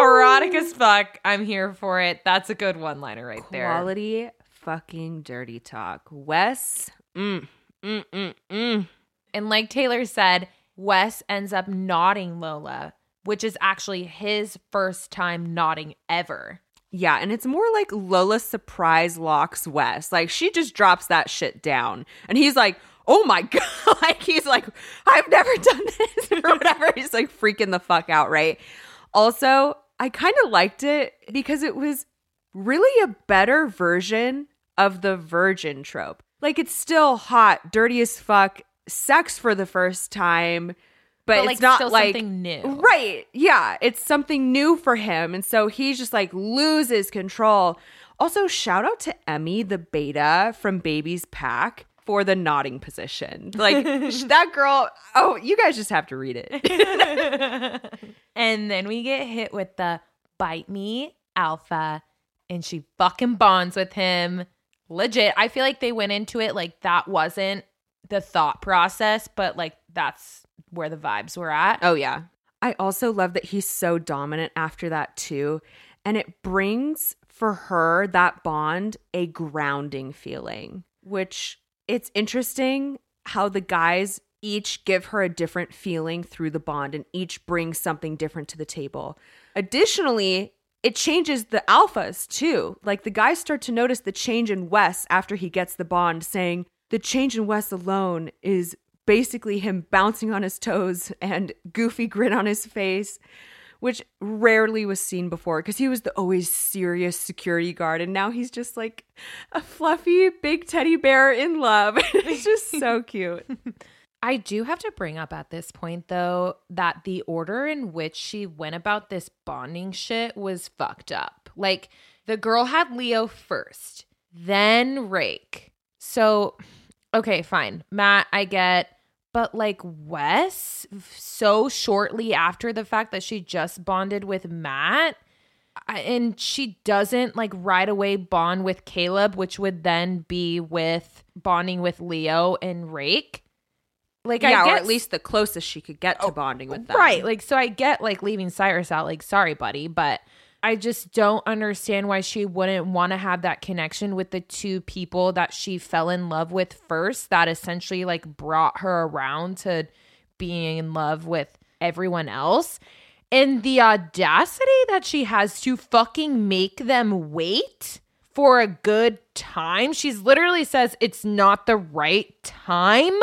Erotic as fuck. I'm here for it. That's a good one-liner right there. Quality fucking dirty talk. Wes. And like Taylor said, Wes ends up nodding Lola, which is actually his first time nodding ever. Yeah, and it's more like Lola surprise locks Wes. Like, she just drops that shit down. And he's like, oh my God. Like, he's like, I've never done this or whatever. He's like freaking the fuck out, right? Also, I kind of liked it because it was really a better version of the virgin trope. Like, it's still hot, dirty as fuck, sex for the first time, but like, it's not still like something new. Right. Yeah. It's something new for him. And so he just like loses control. Also, shout out to Emmy, the beta from Baby's Pack, for the nodding position. Like, that girl. Oh, you guys just have to read it. And then we get hit with the bite me alpha, and she fucking bonds with him. Legit. I feel like they went into it like that wasn't the thought process, but like that's where the vibes were at. Oh yeah. I also love that he's so dominant after that too. And it brings for her, that bond, a grounding feeling, which it's interesting how the guys each give her a different feeling through the bond and each brings something different to the table. Additionally, it changes the alphas too. Like, the guys start to notice the change in Wes after he gets the bond, saying, the change in Wes alone is basically him bouncing on his toes and goofy grin on his face, which rarely was seen before because he was the always serious security guard. And now he's just like a fluffy big teddy bear in love. It's just so cute. I do have to bring up at this point, though, that the order in which she went about this bonding shit was fucked up. Like, the girl had Leo first, then Rake. So, okay, fine. Matt, I get, but like Wes, so shortly after the fact that she just bonded with Matt, and she doesn't like right away bond with Caleb, which would then be with bonding with Leo and Rake. Like, yeah, I guess, or at least the closest she could get to bonding with them. Right. Like, so I get like leaving Cyrus out, like, sorry, buddy, but I just don't understand why she wouldn't want to have that connection with the two people that she fell in love with first, that essentially like brought her around to being in love with everyone else. And the audacity that she has to fucking make them wait for a good time. She's literally says it's not the right time.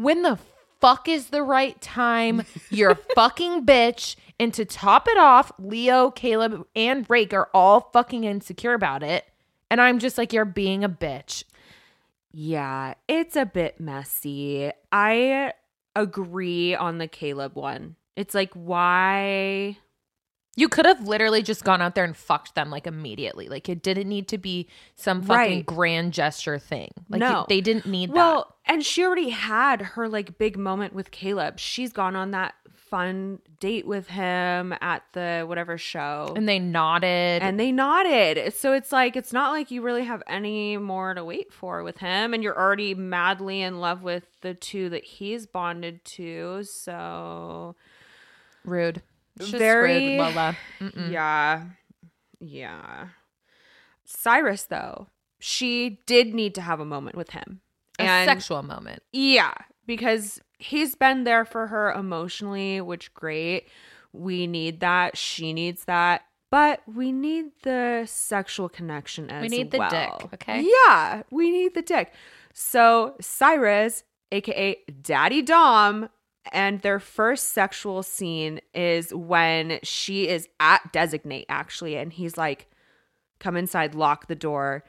When the fuck is the right time? You're a fucking bitch. And to top it off, Leo, Caleb, and Rake are all fucking insecure about it. And I'm just like, you're being a bitch. Yeah, it's a bit messy. I agree on the Caleb one. It's like, why? You could have literally just gone out there and fucked them like immediately. Like, it didn't need to be some fucking grand gesture thing. Like, no. They didn't need that. Well, and she already had her like big moment with Caleb. She's gone on that fun date with him at the whatever show. And they nodded. So it's like, it's not like you really have any more to wait for with him. And you're already madly in love with the two that he's bonded to. So rude. Very rude, Lola. Yeah. Cyrus, though, she did need to have a moment with him. A sexual moment. Yeah, because he's been there for her emotionally, which great. We need that. She needs that. But we need the sexual connection as well. We need the dick, okay? Yeah, we need the dick. So Cyrus, aka Daddy Dom, and their first sexual scene is when she is at Designate, actually, and he's like, come inside, lock the door.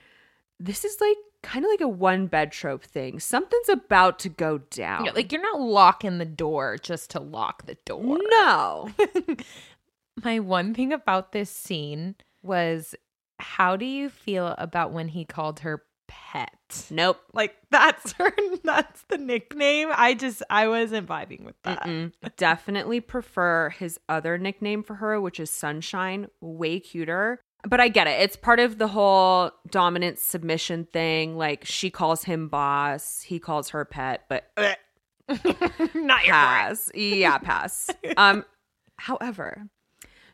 This is like kind of like a one-bed trope thing. Something's about to go down. Yeah, like, you're not locking the door just to lock the door. No. My one thing about this scene was, how do you feel about when he called her pet? Nope. Like, that's her. That's the nickname. I wasn't vibing with that. Definitely prefer his other nickname for her, which is Sunshine. Way cuter. But I get it. It's part of the whole dominant submission thing. Like, she calls him boss. He calls her pet. But not your pass. Yeah, pass. However,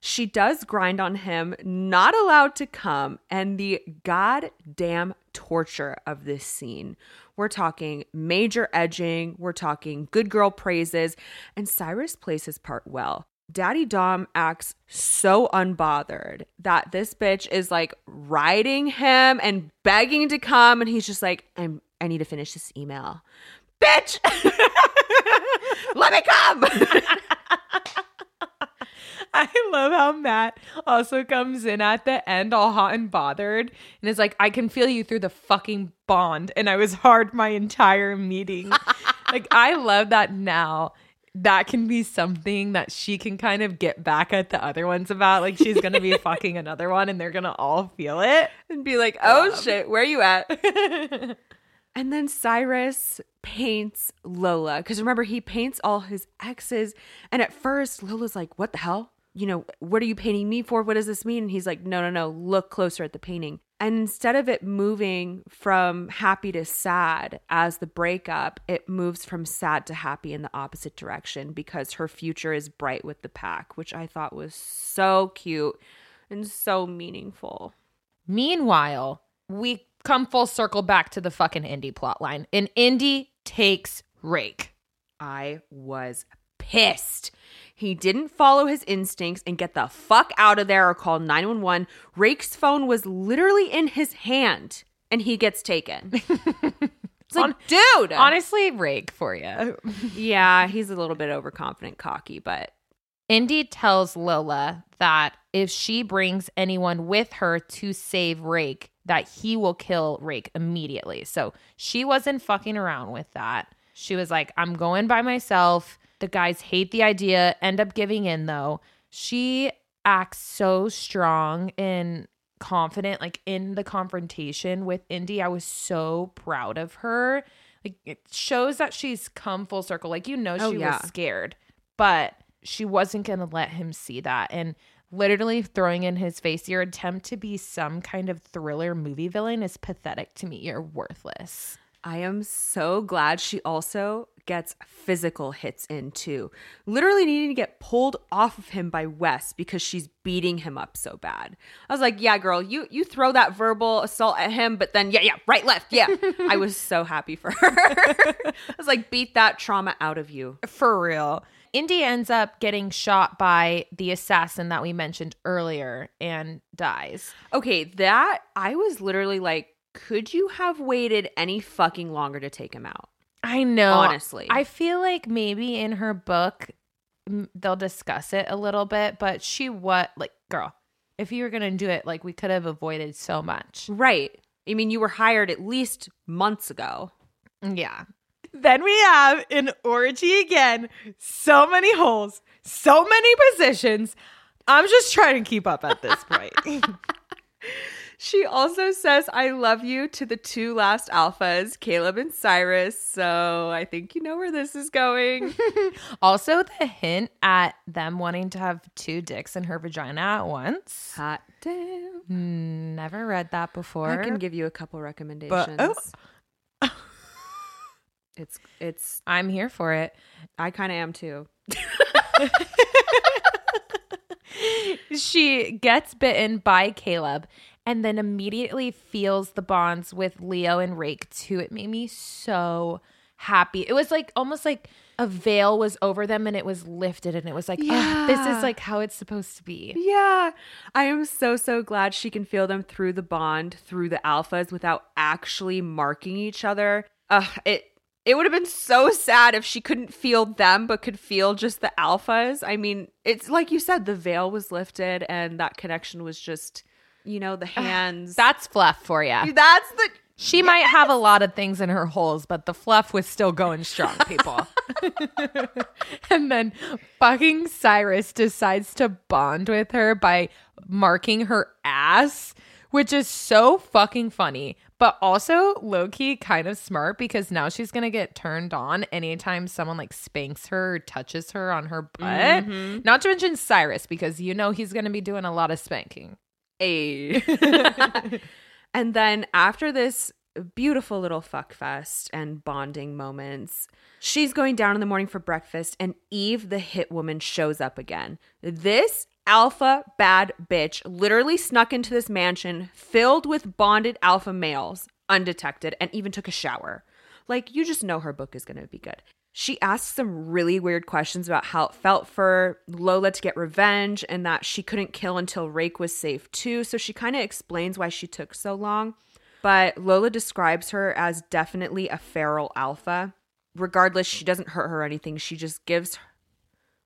she does grind on him, not allowed to come, and the goddamn torture of this scene. We're talking major edging. We're talking good girl praises. And Cyrus plays his part well. Daddy Dom acts so unbothered that this bitch is like riding him and begging to come. And he's just like, I need to finish this email. Bitch, let me come. I love how Matt also comes in at the end all hot and bothered and is like, I can feel you through the fucking bond. And I was hard my entire meeting. Like, I love that now. That can be something that she can kind of get back at the other ones about. Like, she's going to be fucking another one and they're going to all feel it and be like, oh, shit, where are you at? And then Cyrus paints Lola, because remember, he paints all his exes. And at first, Lola's like, what the hell? You know, what are you painting me for? What does this mean? And he's like, no, look closer at the painting. And instead of it moving from happy to sad as the breakup, it moves from sad to happy in the opposite direction, because her future is bright with the pack, which I thought was so cute and so meaningful. Meanwhile, we come full circle back to the fucking Indy plotline, and Indy takes Rake. I was pissed. He didn't follow his instincts and get the fuck out of there or call 911. Rake's phone was literally in his hand and he gets taken. It's like, dude. Honestly, Rake for you. Yeah, he's a little bit overconfident, cocky, but. Indy tells Lola that if she brings anyone with her to save Rake, that he will kill Rake immediately. So she wasn't fucking around with that. She was like, I'm going by myself. The guys hate the idea, end up giving in though. She acts so strong and confident, like in the confrontation with Indy. I was so proud of her. Like, it shows that she's come full circle. Like, you know, she was scared, but she wasn't going to let him see that. And literally throwing in his face, your attempt to be some kind of thriller movie villain is pathetic to me. You're worthless. I am so glad she also gets physical hits in too. Literally needing to get pulled off of him by Wes because she's beating him up so bad. I was like, yeah, girl, you throw that verbal assault at him, but then yeah, right, left, yeah. I was so happy for her. I was like, beat that trauma out of you. For real. Indy ends up getting shot by the assassin that we mentioned earlier and dies. Okay, that I was literally like, could you have waited any fucking longer to take him out? I know. Honestly. I feel like maybe in her book, they'll discuss it a little bit, but girl, if you were going to do it, like, we could have avoided so much. Right. I mean, you were hired at least months ago. Yeah. Then we have an orgy again. So many holes, so many positions. I'm just trying to keep up at this point. She also says, I love you to the two last alphas, Caleb and Cyrus. So I think you know where this is going. Also, the hint at them wanting to have two dicks in her vagina at once. Hot damn. Never read that before. I can give you a couple recommendations. It's. I'm here for it. I kind of am too. She gets bitten by Caleb and then immediately feels the bonds with Leo and Rake too. It made me so happy. It was like almost like a veil was over them and it was lifted and it was like, yeah. Oh, this is like how it's supposed to be. Yeah. I am so glad she can feel them through the bond, through the alphas without actually marking each other. It would have been so sad if she couldn't feel them, but could feel just the alphas. I mean, it's like you said, the veil was lifted and that connection was just, you know, the hands. That's fluff for you. That's the... She yes. might have a lot of things in her holes, but the fluff was still going strong, people. And then fucking Cyrus decides to bond with her by marking her ass, which is so fucking funny, but also low-key kind of smart because now she's going to get turned on anytime someone like spanks her or touches her on her butt. Mm-hmm. Not to mention Cyrus because you know he's going to be doing a lot of spanking. Ayy. And then after this beautiful little fuck fest and bonding moments, she's going down in the morning for breakfast and Eve, the hit woman, shows up again. This alpha bad bitch literally snuck into this mansion filled with bonded alpha males undetected and even took a shower. Like, you just know her book is going to be good. She asks some really weird questions about how it felt for Lola to get revenge and that she couldn't kill until Rake was safe too. So she kind of explains why she took so long. But Lola describes her as definitely a feral alpha. Regardless, she doesn't hurt her or anything. She just gives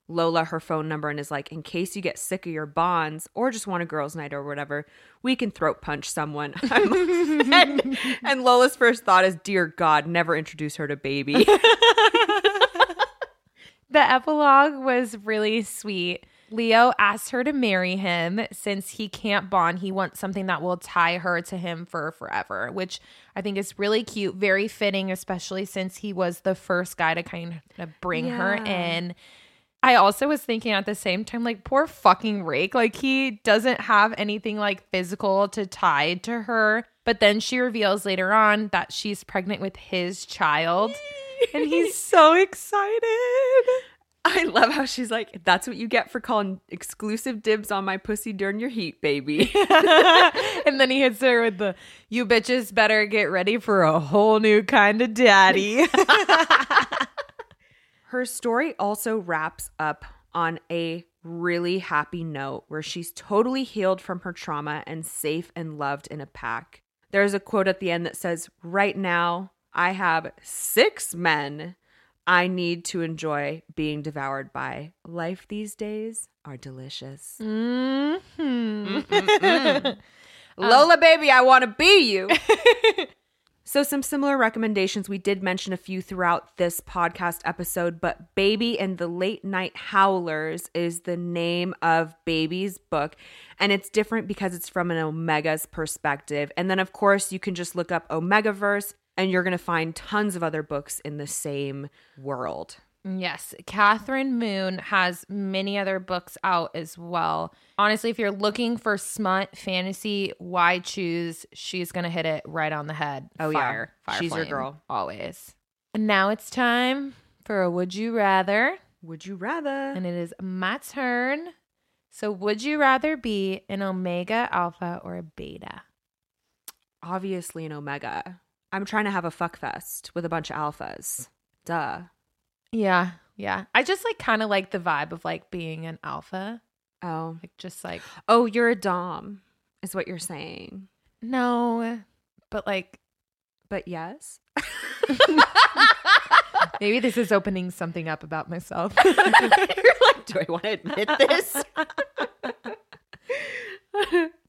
Lola her phone number and is like, in case you get sick of your bonds or just want a girls' night or whatever, we can throat punch someone. And Lola's first thought is, dear God, never introduce her to Baby. The epilogue was really sweet. Leo asks her to marry him since he can't bond. He wants something that will tie her to him for forever, which I think is really cute, very fitting, especially since he was the first guy to kind of bring her in. I also was thinking at the same time, like, poor fucking Rake. Like, he doesn't have anything like physical to tie to her. But then she reveals later on that she's pregnant with his child. And he's so excited. I love how she's like, that's what you get for calling exclusive dibs on my pussy during your heat, baby. And then he hits her with the, you bitches better get ready for a whole new kind of daddy. Her story also wraps up on a really happy note where she's totally healed from her trauma and safe and loved in a pack. There's a quote at the end that says, right now, I have 6 men I need to enjoy being devoured by. Life these days are delicious. Mm-hmm. Lola, baby, I want to be you. So some similar recommendations. We did mention a few throughout this podcast episode, but Baby and the Late Night Howlers is the name of Baby's book. And it's different because it's from an Omega's perspective. And then, of course, you can just look up Omegaverse and you're going to find tons of other books in the same world. Yes. Kathryn Moon has many other books out as well. Honestly, if you're looking for smut fantasy, why choose? She's going to hit it right on the head. Oh, fire, yeah. Fire. She's flame, your girl. Always. And now it's time for a Would You Rather. Would you rather? And it is my turn. So would you rather be an Omega, Alpha, or a Beta? Obviously an Omega. I'm trying to have a fuck fest with a bunch of alphas. Duh. Yeah. Yeah. I just like kind of like the vibe of like being an alpha. Oh. Like just like. Oh, you're a dom is what you're saying. No. But like. But yes. Maybe this is opening something up about myself. You're like, do I want to admit this?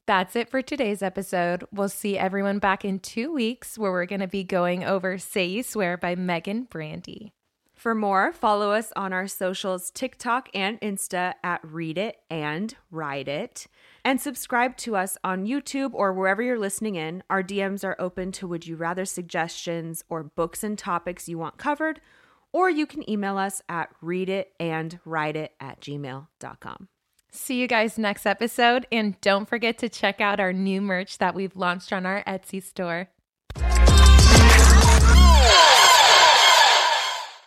That's it for today's episode. We'll see everyone back in 2 weeks where we're going to be going over Say You Swear by Meghan Brandy. For more, follow us on our socials, TikTok and Insta at Read It and Ride It. And subscribe to us on YouTube or wherever you're listening in. Our DMs are open to Would You Rather suggestions or books and topics you want covered. Or you can email us at readitandrideit@gmail.com. See you guys next episode. And don't forget to check out our new merch that we've launched on our Etsy store.